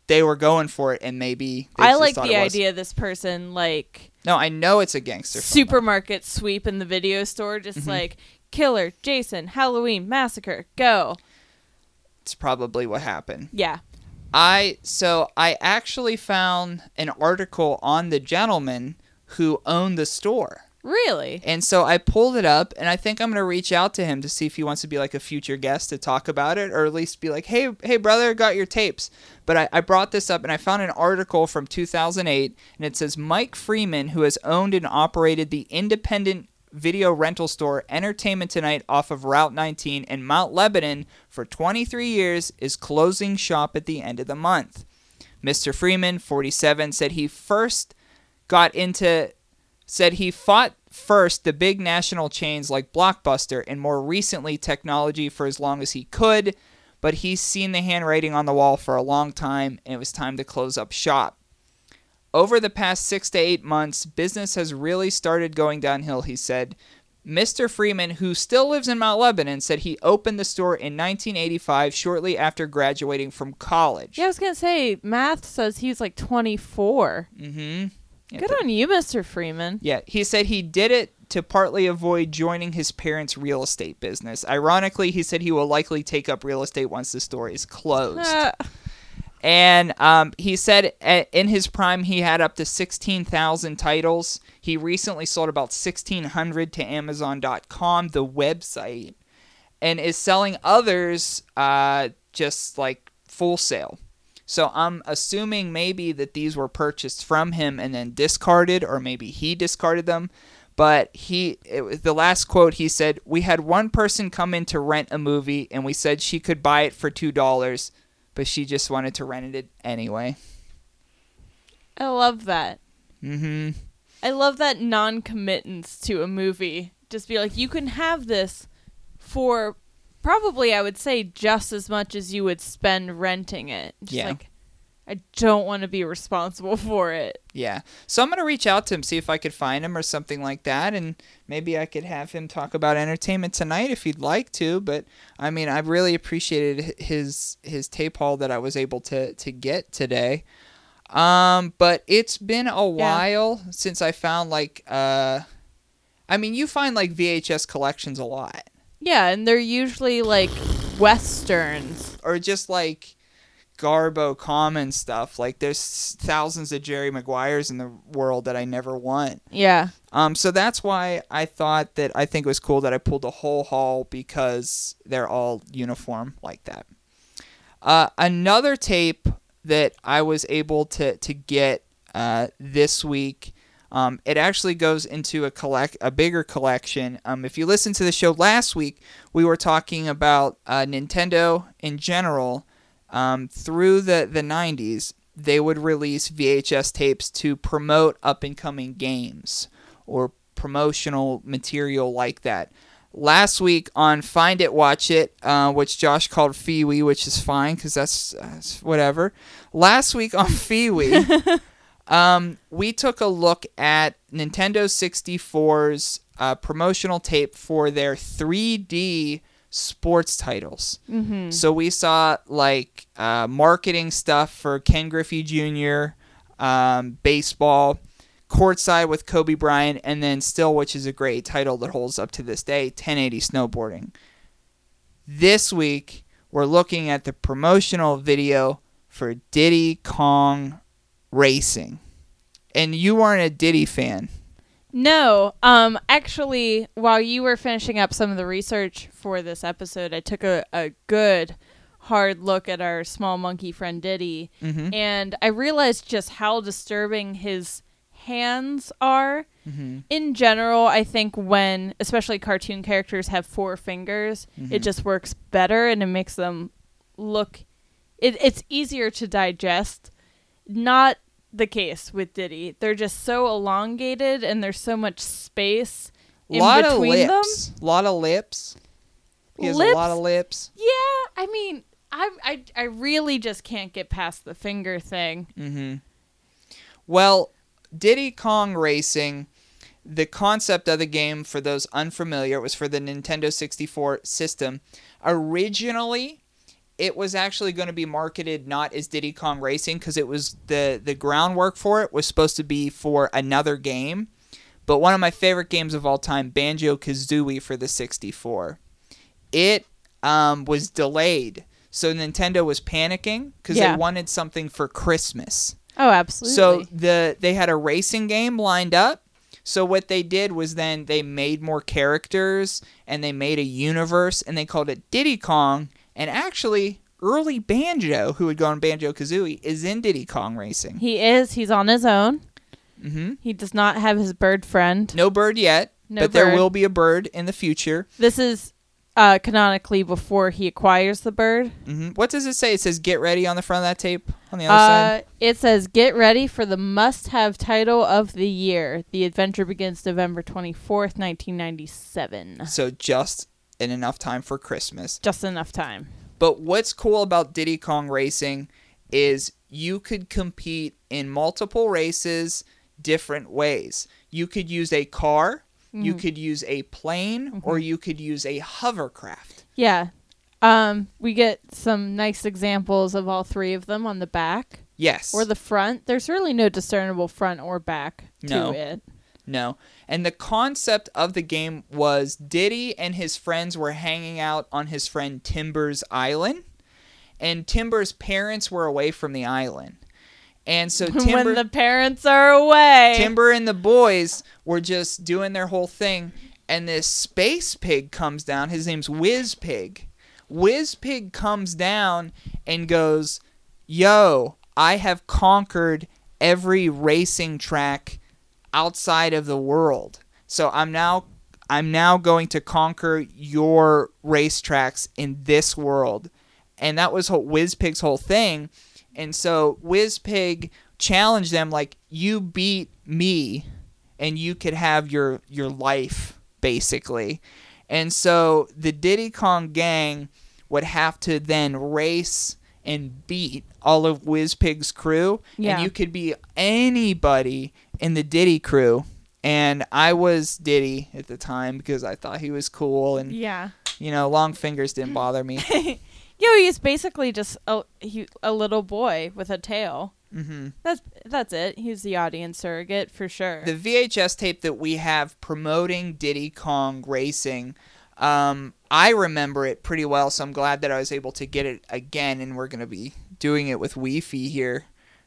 They were going for it, and maybe they I just like thought the it was. Idea of this person like. No, I know it's a gangster. Supermarket film. Sweep in the video store, just mm-hmm. like killer, Jason, Halloween massacre, go. It's probably what happened. Yeah. I so I actually found an article on the gentleman who owned the store. Really? And so I pulled it up, and I think I'm going to reach out to him to see if he wants to be like a future guest to talk about it, or at least be like, hey, hey, brother, got your tapes. But I, I brought this up, and I found an article from two thousand eight, and it says, Mike Freeman, who has owned and operated the independent video rental store Entertainment Tonight off of Route nineteen in Mount Lebanon for twenty-three years, is closing shop at the end of the month. Mister Freeman, forty-seven, said he first got into... said he fought first the big national chains like Blockbuster and more recently technology for as long as he could, but he's seen the handwriting on the wall for a long time, and it was time to close up shop. Over the past six to eight months, business has really started going downhill, he said. Mister Freeman, who still lives in Mount Lebanon, said he opened the store in nineteen eighty-five, shortly after graduating from college. Yeah, I was going to say, math says he's like twenty-four. Mm-hmm. Yeah, Good but, on you, Mister Freeman. Yeah, he said he did it to partly avoid joining his parents' real estate business. Ironically, he said he will likely take up real estate once the store is closed. Uh. And um, he said a- in his prime, he had up to sixteen thousand titles. He recently sold about sixteen hundred to Amazon dot com, the website, and is selling others uh, just like full sale. So I'm assuming maybe that these were purchased from him and then discarded, or maybe he discarded them. But he, it, the last quote, he said, we had one person come in to rent a movie, and we said she could buy it for two dollars, but she just wanted to rent it anyway. I love that. Mm-hmm. I love that non-committance to a movie. Just be like, you can have this for... Probably, I would say, just as much as you would spend renting it. Just yeah. like, I don't want to be responsible for it. Yeah. So I'm going to reach out to him, see if I could find him or something like that. And maybe I could have him talk about Entertainment Tonight if he'd like to. But, I mean, I really appreciated his his tape haul that I was able to, to get today. Um, But it's been a while yeah. since I found, like... uh, I mean, you find, like, V H S collections a lot. Yeah, and they're usually, like, Westerns. Or just, like, garbo common stuff. Like, there's thousands of Jerry Maguires in the world that I never want. Yeah. Um. So that's why I thought that I think it was cool that I pulled the whole haul, because they're all uniform like that. Uh, another tape that I was able to to get uh, this week. Um, it actually goes into a collect a bigger collection. Um, if you listen to the show last week, we were talking about uh, Nintendo in general. Um, through the, the nineties, they would release V H S tapes to promote up-and-coming games or promotional material like that. Last week on Find It, Watch It, uh, which Josh called Fiwi, which is fine because that's, that's whatever. Last week on Fiwi... Um, we took a look at Nintendo sixty-four's uh, promotional tape for their three D sports titles. Mm-hmm. So we saw like uh, marketing stuff for Ken Griffey Junior, um, baseball, Courtside with Kobe Bryant, and then still, which is a great title that holds up to this day, ten eighty snowboarding. This week, we're looking at the promotional video for Diddy Kong Racing. And you aren't a Diddy fan. No. Um, actually, while you were finishing up some of the research for this episode, I took a, a good hard look at our small monkey friend Diddy. Mm-hmm. And I realized just how disturbing his hands are. Mm-hmm. In general, I think when, especially cartoon characters have four fingers, mm-hmm. it just works better and it makes them look... It, it's easier to digest. Not the case with Diddy. They're just so elongated and there's so much space in between them. A lot of lips. He has a lot of lips. Yeah, I mean, I I I really just can't get past the finger thing. Mm-hmm. Well, Diddy Kong Racing, the concept of the game, for those unfamiliar, was for the Nintendo sixty-four system. Originally, it was actually going to be marketed not as Diddy Kong Racing, because it was the, the groundwork for it was supposed to be for another game. But one of my favorite games of all time, Banjo-Kazooie for the sixty-four, it um, was delayed. So Nintendo was panicking because yeah. they wanted something for Christmas. Oh, absolutely. So the they had a racing game lined up. So what they did was then they made more characters and they made a universe and they called it Diddy Kong. And actually, early Banjo, who would go on Banjo-Kazooie, is in Diddy Kong Racing. He is. He's on his own. Mm-hmm. He does not have his bird friend. No bird yet, no but bird. There will be a bird in the future. This is uh, canonically before he acquires the bird. Mm-hmm. What does it say? It says, get ready on the front of that tape on the other uh, side. It says, get ready for the must-have title of the year. The adventure begins November twenty-fourth, nineteen ninety-seven. So just... in enough time for Christmas. Just enough time. But what's cool about Diddy Kong Racing is you could compete in multiple races different ways. You could use a car, mm. you could use a plane, mm-hmm. or you could use a hovercraft. Yeah. Um, we get some nice examples of all three of them on the back. Yes. Or the front. There's really no discernible front or back no. to it. No. And the concept of the game was Diddy and his friends were hanging out on his friend Timber's island, and Timber's parents were away from the island. And so Timber, when the parents are away, Timber and the boys were just doing their whole thing, and this space pig comes down. His name's WizPig. WizPig comes down and goes, "Yo, I have conquered every racing track outside of the world. So I'm now I'm now going to conquer your racetracks in this world." And that was whole, WizPig's whole thing. And so WizPig challenged them, like, you beat me and you could have your your life, basically. And so the Diddy Kong gang would have to then race and beat all of WizPig's crew. Yeah. And you could be anybody in the Diddy crew, and I was Diddy at the time because I thought he was cool, and yeah, you know, long fingers didn't bother me. Yo, he's basically just a he, a little boy with a tail. Mm-hmm. That's that's it. He's the audience surrogate for sure. The V H S tape that we have promoting Diddy Kong Racing, um, I remember it pretty well, so I'm glad that I was able to get it again, and we're gonna be doing it with Wi-Fi here.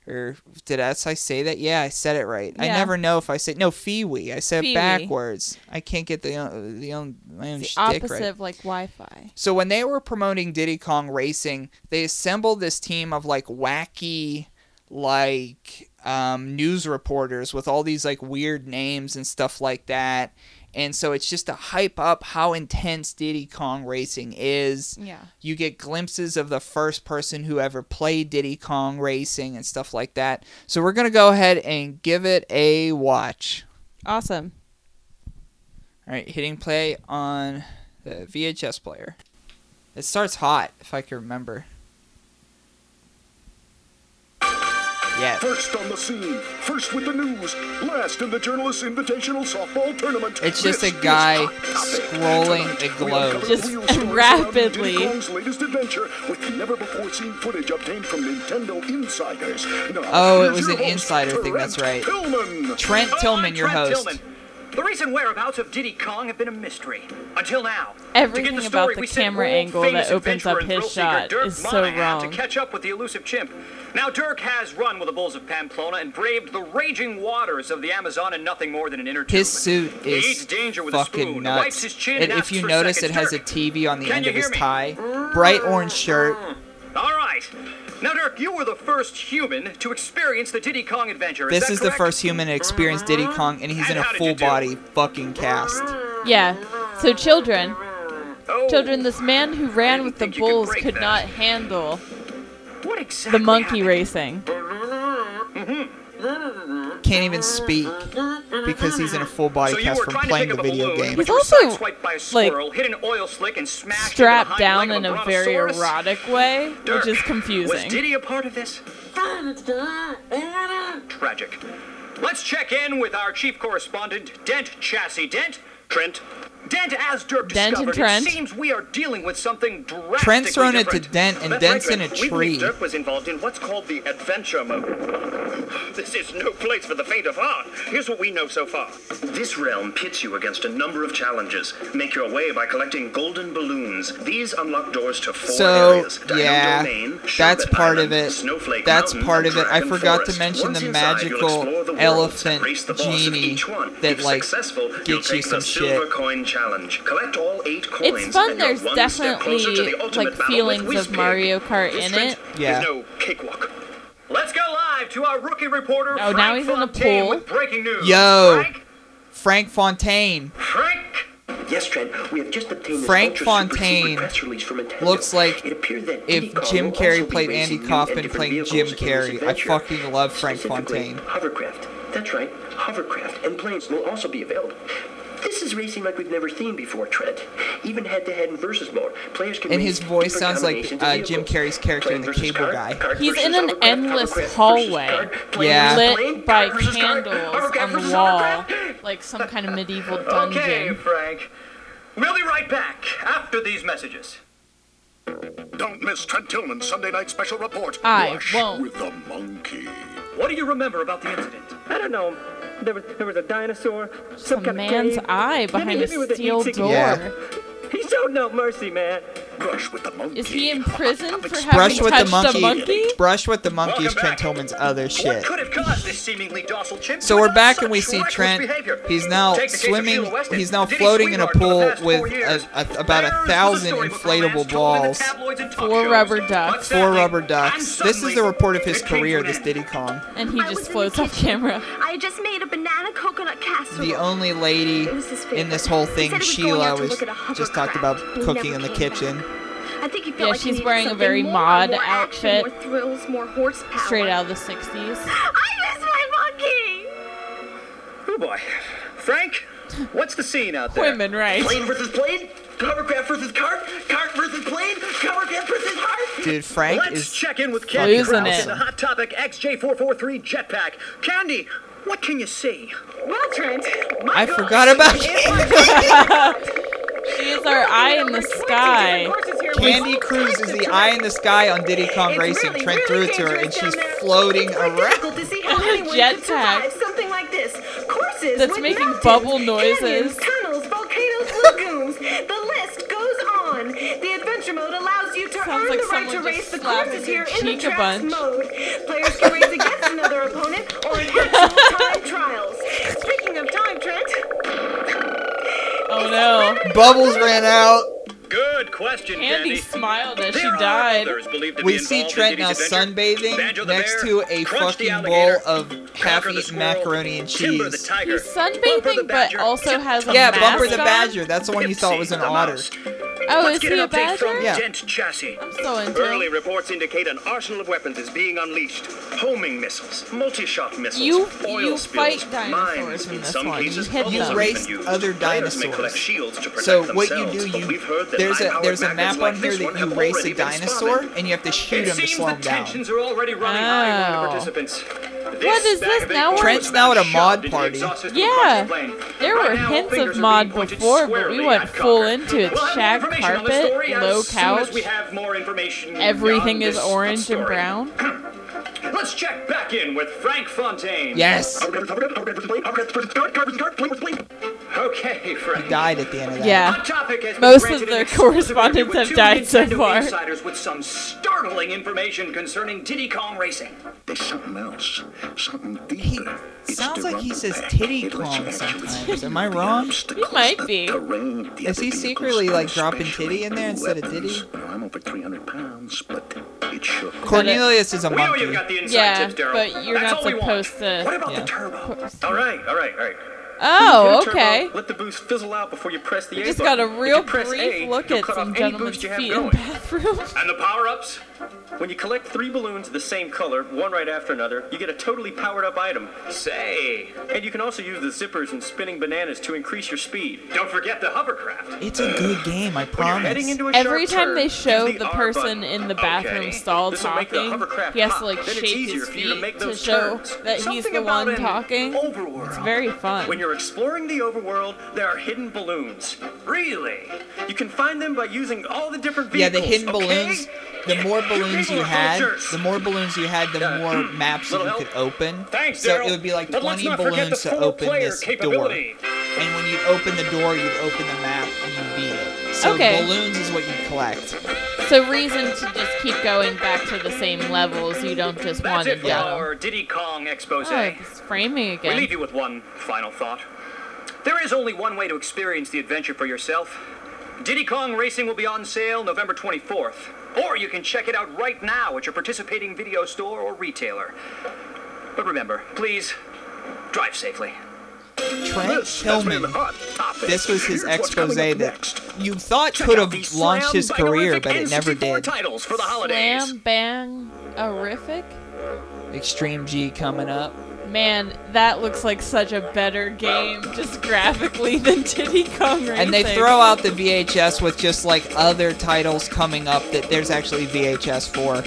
Or did I say that? Yeah, I said it right. Yeah. I never know if I say no. Fee-wee. I said Fee-wee. Backwards. I can't get the uh, the own my own shtick right. The opposite of like Wi-Fi. So when they were promoting Diddy Kong Racing, they assembled this team of like wacky, like um, news reporters with all these like weird names and stuff like that. And so it's just to hype up how intense Diddy Kong Racing is. Yeah. You get glimpses of the first person who ever played Diddy Kong Racing and stuff like that. So we're going to go ahead and give it a watch. Awesome. All right, hitting play on the V H S player. It starts hot, if I can remember. Yes. First on the scene, first with the news, last in the Journalist Invitational Softball Tournament. It's just this a guy scrolling a globe. Just rapidly. Latest adventure with never-before-seen footage obtained from Nintendo Insiders. Now, oh, it was an insider thing, that's right. Tillman. Trent Tillman, your Trent host. Tillman. The recent whereabouts of Diddy Kong have been a mystery. Until now. Everything the story, about the camera angle that opens up his shot Dirk is so wrong. To catch up with the elusive chimp. Now Dirk has run with the bulls of Pamplona and braved the raging waters of the Amazon in nothing more than an inner tube. His suit is he eats danger with fucking a spoon, nuts. Wipes his chin and and if you notice, seconds. It has a T V on the Can end of his me? Tie. Bright orange shirt. All right. Now, Dirk, you were the first human to experience the Diddy Kong adventure. Is this is correct? The first human to experience Diddy Kong, and he's and in a full-body fucking cast. Yeah. So, children. Oh, children, this man who ran with the bulls could, could not handle what exactly the monkey happened? Racing. Mm-hmm. Can't even speak because he's in a full-body so cast from playing the video game. He's also, like, hit an oil slick and strapped down in a very erotic way, Dirk, which is confusing. Was Diddy a part of this? Tragic. Let's check in with our chief correspondent, Dent Chassis. Dent? Trent? Dent, as Dirk Dent discovered, Trent. It seems we are dealing with something drastically Trent's thrown different. It to Dent, and That's Dent's right, in a tree. We believe Dirk was involved in what's called the adventure mode. This is no place for the faint of heart. Here's what we know so far. This realm pits you against a number of challenges. Make your way by collecting golden balloons. These unlock doors to four so, areas. So, yeah, domain, that's part island, of it. Snowflake that's mountain, part of it. I forgot forest. To mention Once the inside, magical the elephant the genie that, if like, gets you some shit. Coin challenge. Collect all eight coins. It's fun. There's definitely, the like, feelings of Mario Kart in it. Yeah. There's no cakewalk. Let's go live to our rookie reporter, oh, Frank now he's Fontaine, in the pool. With breaking news. Yo, Frank? Frank Fontaine. Frank? Yes, Trent, we have just obtained Frank Fontaine press release from looks like it that if Jim Carrey played Andy Kaufman playing Jim Carrey. I fucking love Frank Fontaine. Hovercraft. That's right. Hovercraft and planes will also be available. This is racing like we've never seen before, Trent. Even head-to-head and versus mode, players can. And his voice sounds like uh, Jim Carrey's character in The Cable card, Guy. Card He's in an endless hallway, card, yeah, lit plane, by candles on the wall, like some kind of medieval dungeon. Okay, Frank. We'll be right back after these messages. Don't miss Trent Tillman's Sunday night special report. I Rush won't. With the monkey. What do you remember about the incident? I don't know. There was, there was a dinosaur, some a man's cave. Eye behind a steel door. Yeah. He showed no mercy, man. Brush with the monkey. Is he in prison for having Brush touched with the monkey. A monkey? Brush with the monkey is Trent Tillman's other shit. Could have caused this seemingly docile chimp? So we're back and we see Trent. He's now swimming. He's now floating in a pool with a, a, about a thousand inflatable balls. Four rubber ducks. Four rubber ducks. This is the report of his career, this Diddy Kong. And he just floats off camera. I just made a banana coconut casserole. The only lady in this whole thing, Sheila, was just talked about cooking in the kitchen. I think he felt yeah, like she's he wearing a very more, mod more outfit. Action, more thrills, more horsepower. Straight out of the sixties. I miss my monkey! Oh boy. Frank, what's the scene out there? Women, right? Plane versus plane? Hovercraft versus cart? Cart versus plane? Hovercraft versus heart? Dude, Frank Let's is check in with Candy Krause in the Hot Topic X J four forty-three Jetpack. Candy, what can you see? Well, Trent, my I God. Forgot about you. She is our eye in the sky. Candy Cruz is the eye in the sky on Diddy Kong Racing. Trent threw it to her, and she's floating around. A jetpack. Something like this. Courses that's making bubble noises. Tunnels, volcanoes, lagoons. The list goes on. The adventure mode allows you to earn the right try to race the courses here in the tracks mode. Players can race against another opponent or in actual time trials. Speaking of time, Trent. Oh no. Bubbles ran out. Good question, Candy. Candy smiled as she died. We see Trent now sunbathing next to a fucking bowl of half-eaten macaroni and cheese. He's sunbathing, but also has a yeah, mask. Yeah, Bumper the Badger. That's the one you thought was an otter. Oh, is he a badger? Yeah. I'm so into it. Early reports indicate an arsenal of weapons is being unleashed. Homing missiles, multi-shot missiles, you, oil you spills, fight dinosaurs mines. In this one. You hit them. You race other dinosaurs. So what you do, you there's a there's a map on here that you race a dinosaur, and you have to shoot him to slow him down. Oh. What is this now? Trent's now at a mod party. Yeah, there were hints of mod before, but we went full into it. Shag carpet, low couch, everything is orange and brown. Let's check back in with Frank Fontaine. Yes. Okay, Frank. He died at the end of that. Yeah. Most of the correspondents have died so far. Insiders with some startling information concerning Diddy Kong Racing. There's something else. Something deeper. He sounds like he says Titty Kong sometimes. Am I wrong? He might be. Is he secretly like dropping titty in there instead of Diddy? I'm over three hundred pounds, but it shook. Cornelius is a monkey. Yeah, but you're not supposed to. What about the turbo? All right, all right, all right. Oh, okay. Turbo, let the boost fizzle out before you press the we A just button. Got a real brief a, look at some gentlemen's feet in the bathroom. And the power-ups? When you collect three balloons of the same color, one right after another, you get a totally powered-up item. Say! And you can also use the zippers and spinning bananas to increase your speed. Don't forget the hovercraft. It's a good game, I promise. Every time turn, they show the, the person in the bathroom okay. stall This'll talking, he has to, like, shake his feet to, make those to show that Something he's the one talking. Overworld. It's very fun. When you're exploring the overworld, there are hidden balloons. Really? You can find them by using all the different vehicles. Yeah, the hidden okay? balloons. The more balloons you had, the more balloons you had, the more maps you could open. Thanks, so it would be like twenty balloons to open this door. And when you open the door, you'd open the map and you beat it. So okay. balloons is what you collect. So reason to just keep going back to the same levels. You don't just want to go. Or Diddy Kong expose. Oh, it's framing again. We leave you with one final thought. There is only one way to experience the adventure for yourself. Diddy Kong Racing will be on sale November twenty-fourth. Or you can check it out right now at your participating video store or retailer. But remember, please, drive safely. Trent Tillman, this was his expose that you thought could have launched his career, but it never did. Slam Bang Horrific? Extreme G coming up. Man, that looks like such a better game, just graphically, than Diddy Kong Racing. And they throw out the V H S with just, like, other titles coming up that there's actually V H S for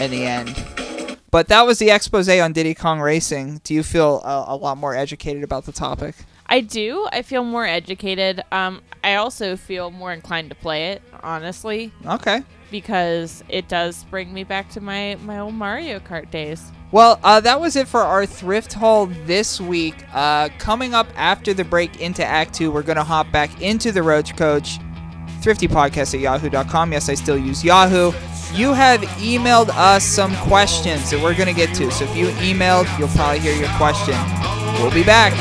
in the end. But that was the expose on Diddy Kong Racing. Do you feel uh, a lot more educated about the topic? I do. I feel more educated. Um, I also feel more inclined to play it, honestly. Okay. Because it does bring me back to my, my old Mario Kart days. Well, uh, that was it for our thrift haul this week. Uh, coming up after the break into Act two, we're going to hop back into the Roach Coach. thrifty podcast at yahoo dot com. Yes, I still use Yahoo. You have emailed us some questions that we're going to get to. So if you emailed, you'll probably hear your question. We'll be back.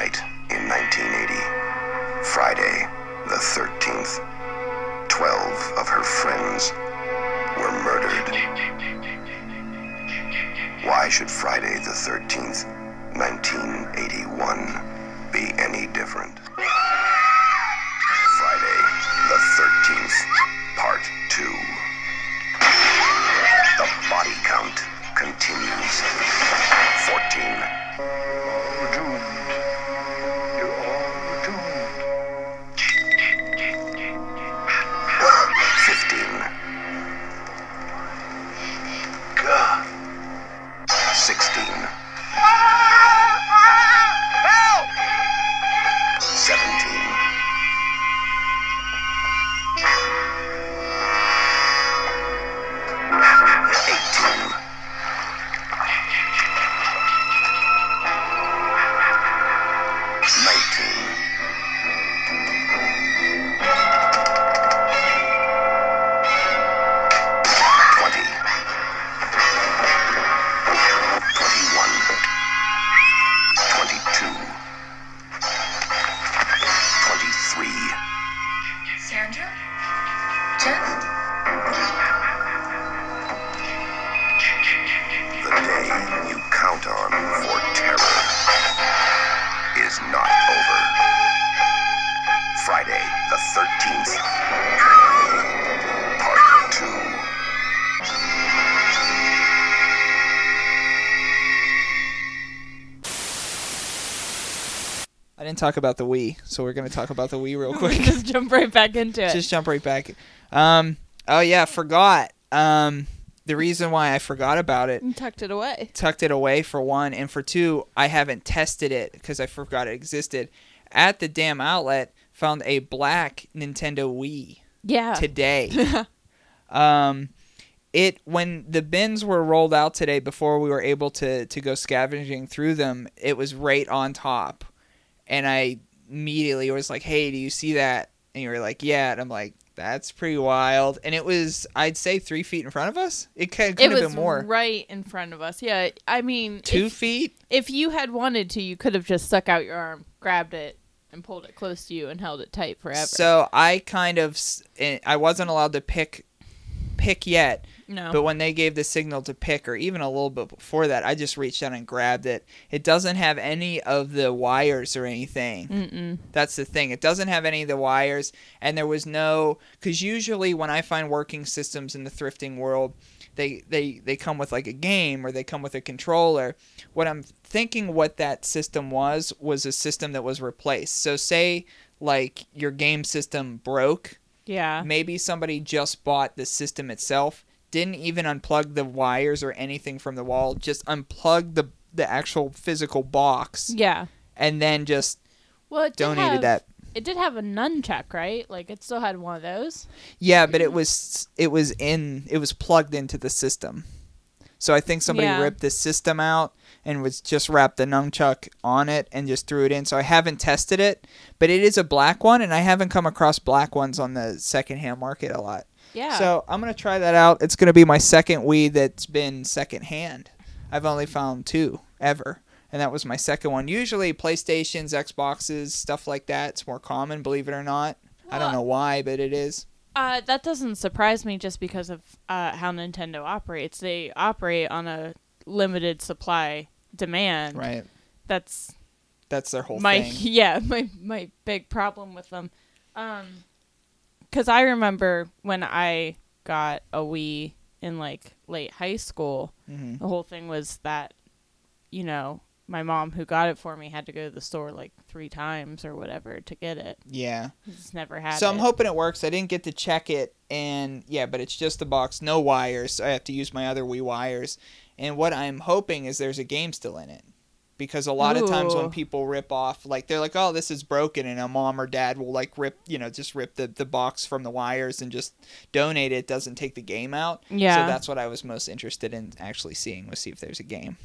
Tonight in nineteen eighty, Friday the thirteenth, twelve of her friends were murdered. Why should Friday the thirteenth, nineteen eighty-one, be any different? Friday the thirteenth, Part two. The body count continues. fourteen. Talk about the Wii, so we're going to talk about the Wii real quick. Just jump right back into it. Just jump right back. Um, oh, yeah, forgot. Um, the reason why I forgot about it. You tucked it away. Tucked it away, for one. And for two, I haven't tested it because I forgot it existed. At the damn outlet, found a black Nintendo Wii. Yeah. Today. um, it when the bins were rolled out today before we were able to, to go scavenging through them, it was right on top. And I immediately was like, hey, do you see that? And you were like, yeah. And I'm like, that's pretty wild. And it was, I'd say, three feet in front of us. It could, could it have been more. It was right in front of us. Yeah. I mean. Two if, feet? If you had wanted to, you could have just stuck out your arm, grabbed it, and pulled it close to you and held it tight forever. So I kind of, I wasn't allowed to pick, pick yet. No. But when they gave the signal to pick, or even a little bit before that, I just reached out and grabbed it. It doesn't have any of the wires or anything. Mm-mm. That's the thing. It doesn't have any of the wires. And there was no... Because usually when I find working systems in the thrifting world, they, they, they come with like a game or they come with a controller. What I'm thinking what that system was, was a system that was replaced. So say like your game system broke. Yeah. Maybe somebody just bought the system itself. Didn't even unplug the wires or anything from the wall. Just unplugged the the actual physical box. Yeah. And then just well, it donated have, that. It did have a nunchuck, right? Like it still had one of those. Yeah, but it was it was in it was plugged into the system. So I think somebody yeah. ripped the system out and was just wrapped the nunchuck on it and just threw it in. So I haven't tested it, but it is a black one, and I haven't come across black ones on the secondhand market a lot. Yeah. So I'm going to try that out. It's going to be my second Wii that's been secondhand. I've only found two ever, and that was my second one. Usually PlayStations, Xboxes, stuff like that. It's more common, believe it or not. Well, I don't know why, but it is. Uh, that doesn't surprise me just because of uh, how Nintendo operates. They operate on a limited supply demand. Right. That's That's their whole my, thing. Yeah, my, my big problem with them. Um Because I remember when I got a Wii in, like, late high school, mm-hmm. the whole thing was that, you know, my mom who got it for me had to go to the store, like, three times or whatever to get it. Yeah. Just never had so it. So I'm hoping it works. I didn't get to check it, and, yeah, but it's just the box, no wires, so I have to use my other Wii wires. And what I'm hoping is there's a game still in it. Because a lot Ooh. Of times when people rip off, like, they're like, oh, this is broken. And a mom or dad will, like, rip, you know, just rip the, the box from the wires and just donate it. It doesn't take the game out. Yeah. So that's what I was most interested in actually seeing, was see if there's a game.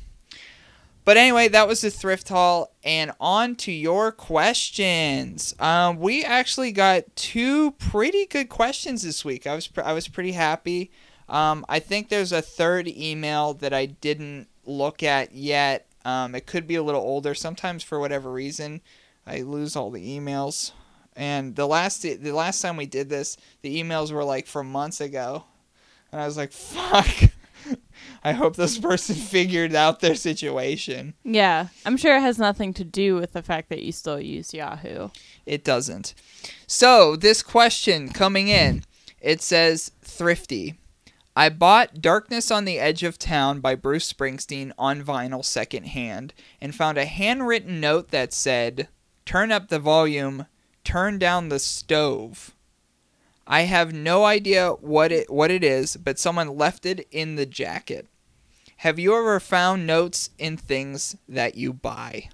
But anyway, that was the thrift haul. And on to your questions. Um, we actually got two pretty good questions this week. I was, pr- I was pretty happy. Um, I think there's a third email that I didn't look at yet. Um, it could be a little older. Sometimes for whatever reason, I lose all the emails. And the last the last time we did this, the emails were like from months ago, and I was like, "Fuck." I hope this person figured out their situation. Yeah. I'm sure it has nothing to do with the fact that you still use Yahoo. It doesn't. So this question coming in, it says thrifty. I bought Darkness on the Edge of Town by Bruce Springsteen on vinyl secondhand and found a handwritten note that said, turn up the volume, turn down the stove. I have no idea what it what it is, but someone left it in the jacket. Have you ever found notes in things that you buy?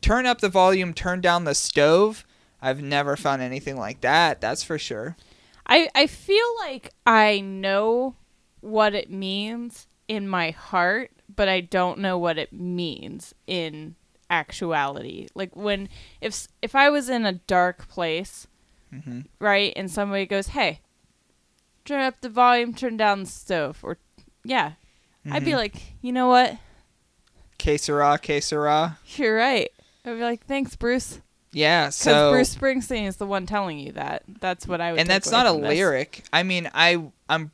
Turn up the volume, turn down the stove. I've never found anything like that, that's for sure. I, I feel like I know what it means in my heart, but I don't know what it means in actuality. Like when if if I was in a dark place, mm-hmm. right, and somebody goes, hey, turn up the volume, turn down the stove, or yeah, mm-hmm. I'd be like, you know what, que sera, que sera, you're right. I'd be like, thanks, Bruce. Yeah, so Bruce Springsteen is the one telling you that. That's what I would. And take that's away not from a this. Lyric. I mean, I I'm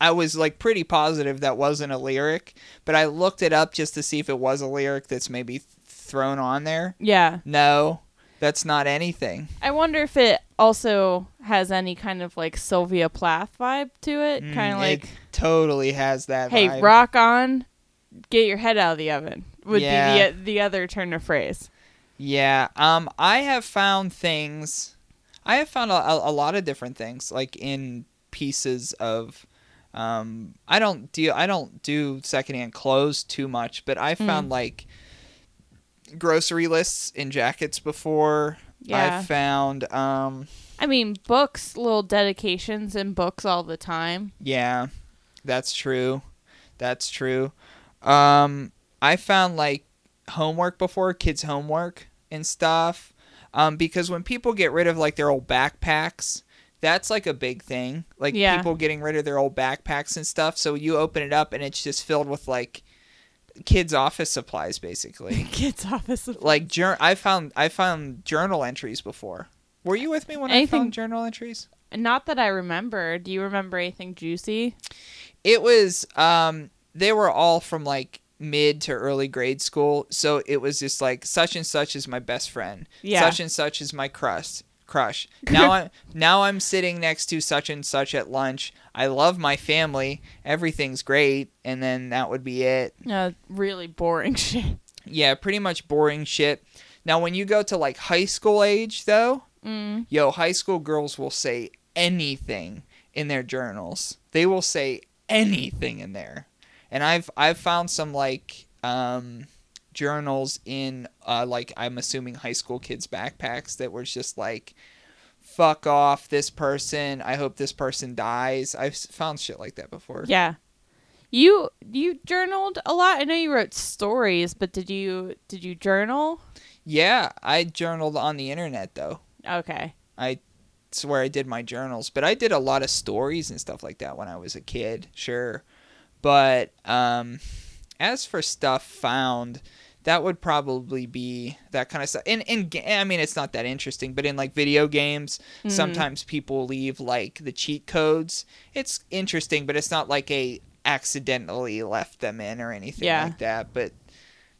I was like pretty positive that wasn't a lyric, but I looked it up just to see if it was a lyric that's maybe th- thrown on there. Yeah. No. That's not anything. I wonder if it also has any kind of like Sylvia Plath vibe to it. Mm, kind of like. It totally has that hey, vibe. Hey, rock on, get your head out of the oven would yeah. be the, the other turn of phrase. Yeah. Um, I have found things. I have found a, a, a lot of different things like in pieces of. Um, I don't do, I don't do secondhand clothes too much, but I found mm. like. grocery lists in jackets before. Yeah. I've found um I mean books, little dedications in books all the time. Yeah, that's true. That's true. Um I found like homework before, kids' homework and stuff. Um because when people get rid of like their old backpacks, that's like a big thing. Like yeah. people getting rid of their old backpacks and stuff. So you open it up and it's just filled with like kids' office supplies, basically. Kids' office supplies. Like, jur- I found I found journal entries before. Were you with me when anything, I found journal entries? Not that I remember. Do you remember anything juicy? It was, um, they were all from, like, mid to early grade school. So it was just like, such and such is my best friend. Yeah. Such and such is my crush. Crush. Now I'm, now I'm sitting next to such and such at lunch. I love my family. Everything's great. And then that would be it. Uh, really boring shit. Yeah, pretty much boring shit. Now, when you go to like high school age, though, mm. yo, high school girls will say anything in their journals. They will say anything in there. And I've I've found some like um, journals in uh like I'm assuming high school kids' backpacks that were just like, fuck off this person, I hope this person dies. I've found shit like that before. Yeah. You you journaled a lot. I know you wrote stories, but did you did you journal? Yeah, I journaled on the internet though. Okay. I swear I did my journals, but I did a lot of stories and stuff like that when I was a kid. Sure. But um as for stuff found, that would probably be that kind of stuff. In, in, I mean, it's not that interesting, but in, like, video games, mm-hmm. sometimes people leave, like, the cheat codes. It's interesting, but it's not like a accidentally left them in or anything yeah. like that. But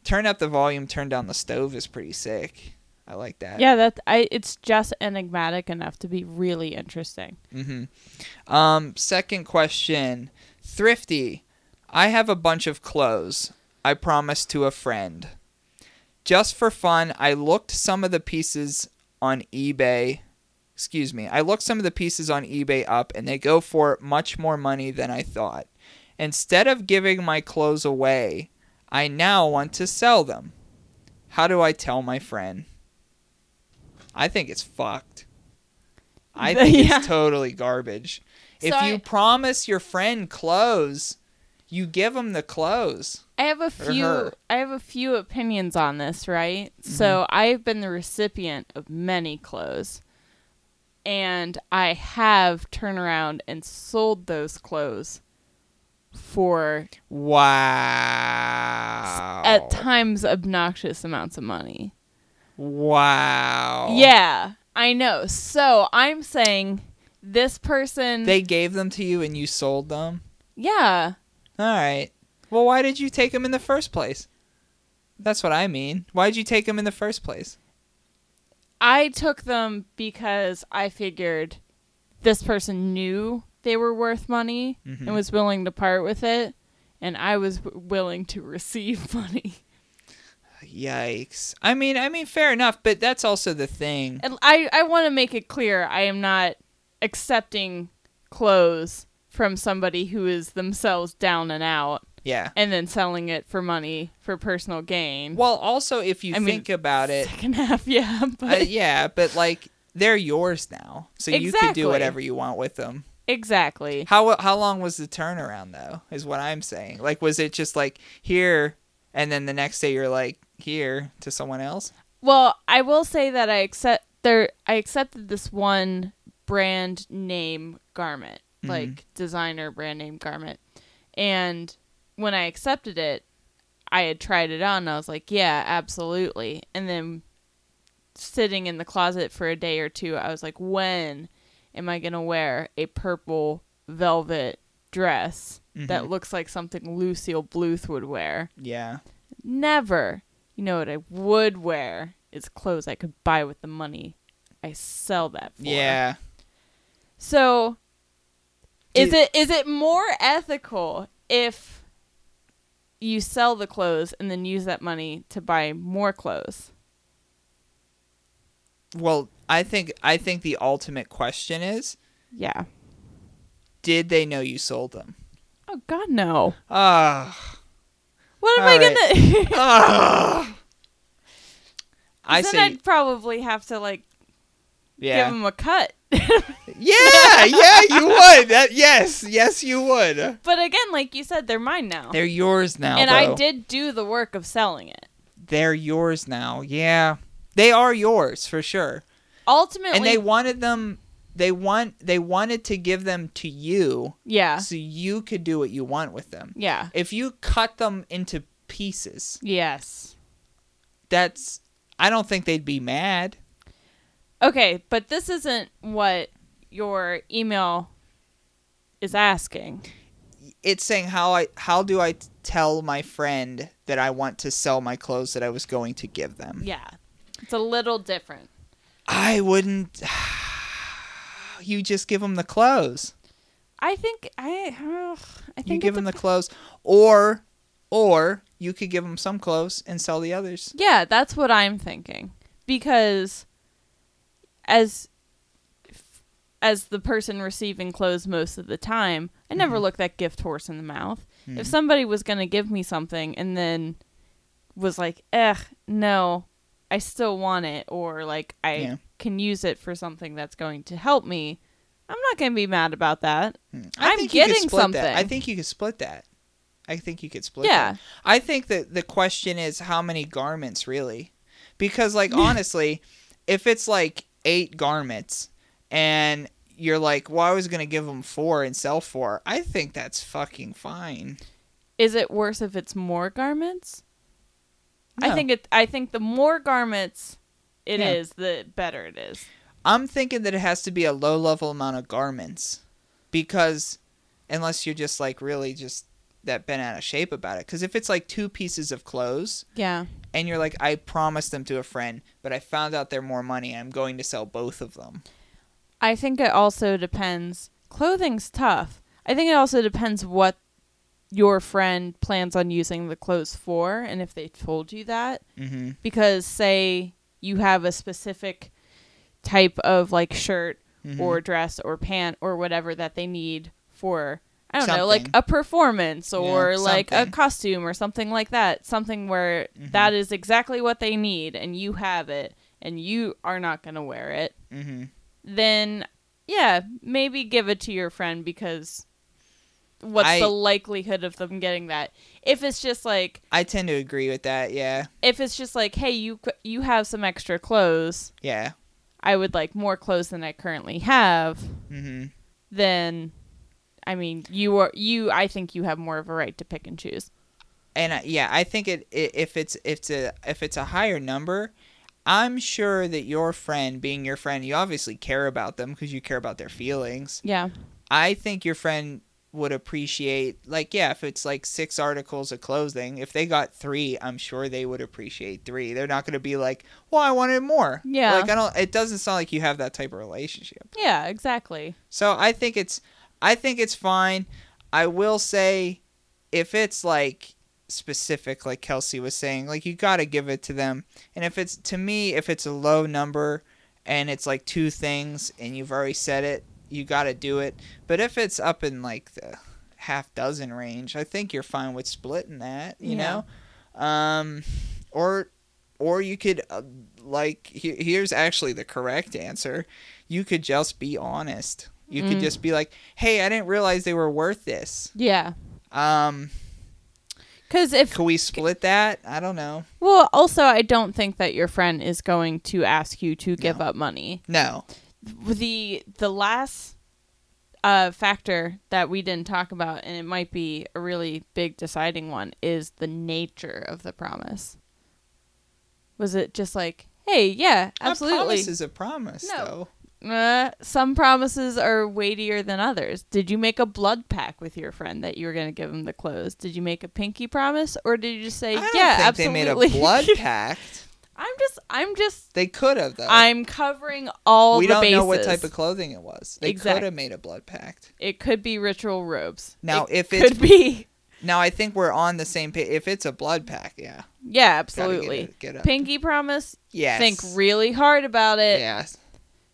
turn up the volume, turn down the stove is pretty sick. I like that. Yeah, that I. It's just enigmatic enough to be really interesting. Mm-hmm. Um, second question. Thrifty. I have a bunch of clothes I promised to a friend. Just for fun, I looked some of the pieces on eBay. Excuse me. I looked some of the pieces on eBay up, and they go for much more money than I thought. Instead of giving my clothes away, I now want to sell them. How do I tell my friend? I think it's fucked. I think yeah. it's totally garbage. So if you I- promise your friend clothes... You give them the clothes. I have a few. I have a few opinions on this, right? Mm-hmm. So I've been the recipient of many clothes, and I have turned around and sold those clothes for wow at times obnoxious amounts of money. Wow. Yeah, I know. So I'm saying this person... They gave them to you and you sold them? Yeah. All right. Well, why did you take them in the first place? That's what I mean. Why did you take them in the first place? I took them because I figured this person knew they were worth money mm-hmm. and was willing to part with it, and I was w- willing to receive money. Yikes. I mean, I mean, fair enough, but that's also the thing. And I, I want to make it clear I am not accepting clothes from somebody who is themselves down and out. Yeah. And then selling it for money for personal gain. Well, also, if you I think mean, about it. Second half, yeah. But... Uh, yeah, but like, they're yours now. So exactly. You can do whatever you want with them. Exactly. How how long was the turnaround, though, is what I'm saying. Like, was it just like, here, and then the next day you're like, here, to someone else? Well, I will say that I accept there. I accepted this one brand name garment, mm-hmm. like designer brand name garment. And... when I accepted it, I had tried it on. And I was like, yeah, absolutely. And then sitting in the closet for a day or two, I was like, when am I going to wear a purple velvet dress mm-hmm. that looks like something Lucille Bluth would wear? Yeah. Never. You know what I would wear is clothes I could buy with the money I sell that for. Yeah. So Dude. is it is it more ethical if... you sell the clothes and then use that money to buy more clothes? Well, I think I think the ultimate question is... yeah. Did they know you sold them? Oh, God, no. Uh, what am I right. going to... uh, I then say... I'd probably have to, like, yeah. give them a cut. yeah yeah you would that, yes yes you would, but again, like you said, they're mine now, they're yours now, and though. I did do the work of selling it. They're yours now. Yeah, they are yours for sure, ultimately. And they wanted them they want they wanted to give them to you, yeah, so you could do what you want with them. Yeah, if you cut them into pieces, yes, that's I don't think they'd be mad. Okay, but this isn't what your email is asking. It's saying, how I how do I tell my friend that I want to sell my clothes that I was going to give them? Yeah, it's a little different. I wouldn't. You just give them the clothes. I think I. Uh, I think you give them a... the clothes, or or you could give them some clothes and sell the others. Yeah, that's what I'm thinking, because. As as the person receiving clothes most of the time, I never mm-hmm. looked that gift horse in the mouth. Mm-hmm. If somebody was going to give me something and then was like, eh, no, I still want it, or like I yeah. can use it for something that's going to help me, I'm not going to be mad about that. Mm-hmm. I I'm think getting you could split something. That. I think you could split that. I think you could split yeah. that. I think that the question is how many garments, really. Because, like, honestly, if it's like... eight garments and you're like, well, I was gonna give them four and sell four, I think that's fucking fine. Is it worse if it's more garments? No. I think it I think the more garments it yeah. is, the better it is. I'm thinking that it has to be a low level amount of garments, because unless you're just like really just that bent out of shape about it. Because if it's like two pieces of clothes, yeah, and you're like, I promised them to a friend, but I found out they're more money, I'm going to sell both of them. I think it also depends. Clothing's tough. I think it also depends what your friend plans on using the clothes for, and if they told you that. Mm-hmm. Because say you have a specific type of like shirt mm-hmm. or dress or pant or whatever that they need for, I don't something. know, like a performance or yeah, like a costume or something like that. Something where mm-hmm. that is exactly what they need and you have it and you are not going to wear it. Mm-hmm. Then, yeah, maybe give it to your friend, because what's I, the likelihood of them getting that? If it's just like... I tend to agree with that, yeah. If it's just like, hey, you you have some extra clothes. Yeah. I would like more clothes than I currently have. Mm-hmm. Then... I mean, you are you. I think you have more of a right to pick and choose. And I, yeah, I think it, it if it's if it's a if it's a higher number, I'm sure that your friend, being your friend, you obviously care about them because you care about their feelings. Yeah. I think your friend would appreciate, like, yeah, if it's like six articles of clothing, if they got three, I'm sure they would appreciate three. They're not going to be like, well, I wanted more. Yeah. Like, I don't, it doesn't sound like you have that type of relationship. Yeah, exactly. So I think it's, I think it's fine. I will say if it's like specific, like Kelsey was saying, like you got to give it to them. And if it's, to me, if it's a low number and it's like two things and you've already said it, you got to do it. But if it's up in like the half dozen range, I think you're fine with splitting that, you yeah. know? Um, or, or you could uh, like, he- here's actually the correct answer. You could just be honest. You mm. could just be like, hey, I didn't realize they were worth this. Yeah. Um, cause if can we split that? I don't know. Well, also I don't think that your friend is going to ask you to give no. up money. No. The the last uh, factor that we didn't talk about, and it might be a really big deciding one, is the nature of the promise. Was it just like, hey, yeah, absolutely. A promise is a promise, no. though. Uh, some promises are weightier than others. Did you make a blood pact with your friend that you were going to give him the clothes? Did you make a pinky promise? Or did you just say, I don't yeah, think absolutely. They made a blood pact. I'm just, I'm just... They could have, though. I'm covering all we the bases. We don't know what type of clothing it was. They exactly. could have made a blood pact. It could be ritual robes. Now, it if could it's... could be... Now, I think we're on the same page. If it's a blood pact, yeah. Yeah, absolutely. Get it, get up. Pinky promise? Yes. Think really hard about it. Yes.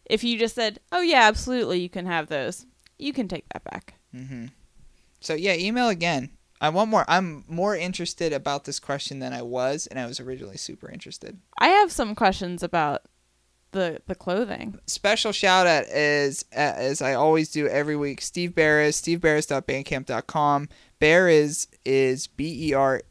If you just said, oh, yeah, absolutely, you can have those. You can take that back. Mm-hmm. So, yeah, email again. I want more. I'm more interested about this question than I was, and I was originally super interested. I have some questions about the the clothing. Special shout out is, as I always do every week, Steve Beres, steve beres dot bandcamp dot com. Beres is B E R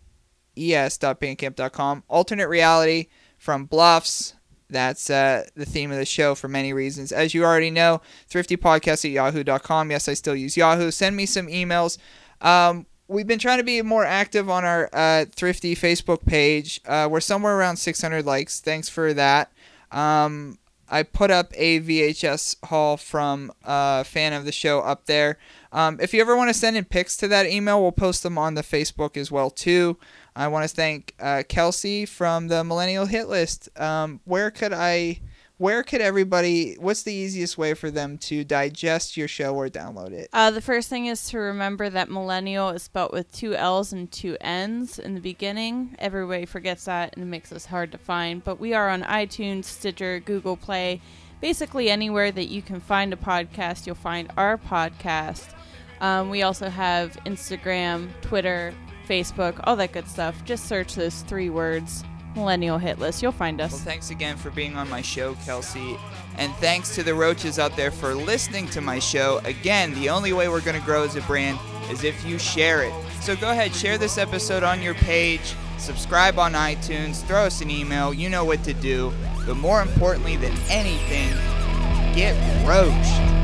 E S dot bandcamp dot com. Alternate Reality from Bluffs. That's uh, the theme of the show for many reasons. As you already know, thrifty podcast at yahoo dot com. Yes, I still use Yahoo. Send me some emails. Um, We've been trying to be more active on our uh, Thrifty Facebook page. Uh, we're somewhere around six hundred likes. Thanks for that. Um, I put up a V H S haul from a fan of the show up there. Um, if you ever want to send in pics to that email, we'll post them on the Facebook as well, too. I want to thank uh, Kelsey from the Millennial Hit List. Um, where could I... Where could everybody, what's the easiest way for them to digest your show or download it? Uh, the first thing is to remember that millennial is spelled with two L's and two N's in the beginning. Everybody forgets that and it makes us hard to find. But we are on iTunes, Stitcher, Google Play, basically anywhere that you can find a podcast, you'll find our podcast. Um, we also have Instagram, Twitter, Facebook, all that good stuff. Just search those three words. Millennial Hit List. You'll find us. Well, thanks again for being on my show, Kelsey. And thanks to the roaches out there for listening to my show. Again, the only way we're going to grow as a brand is if you share it. So go ahead, share this episode on your page, subscribe on iTunes, throw us an email. You know what to do. But more importantly than anything, get roached.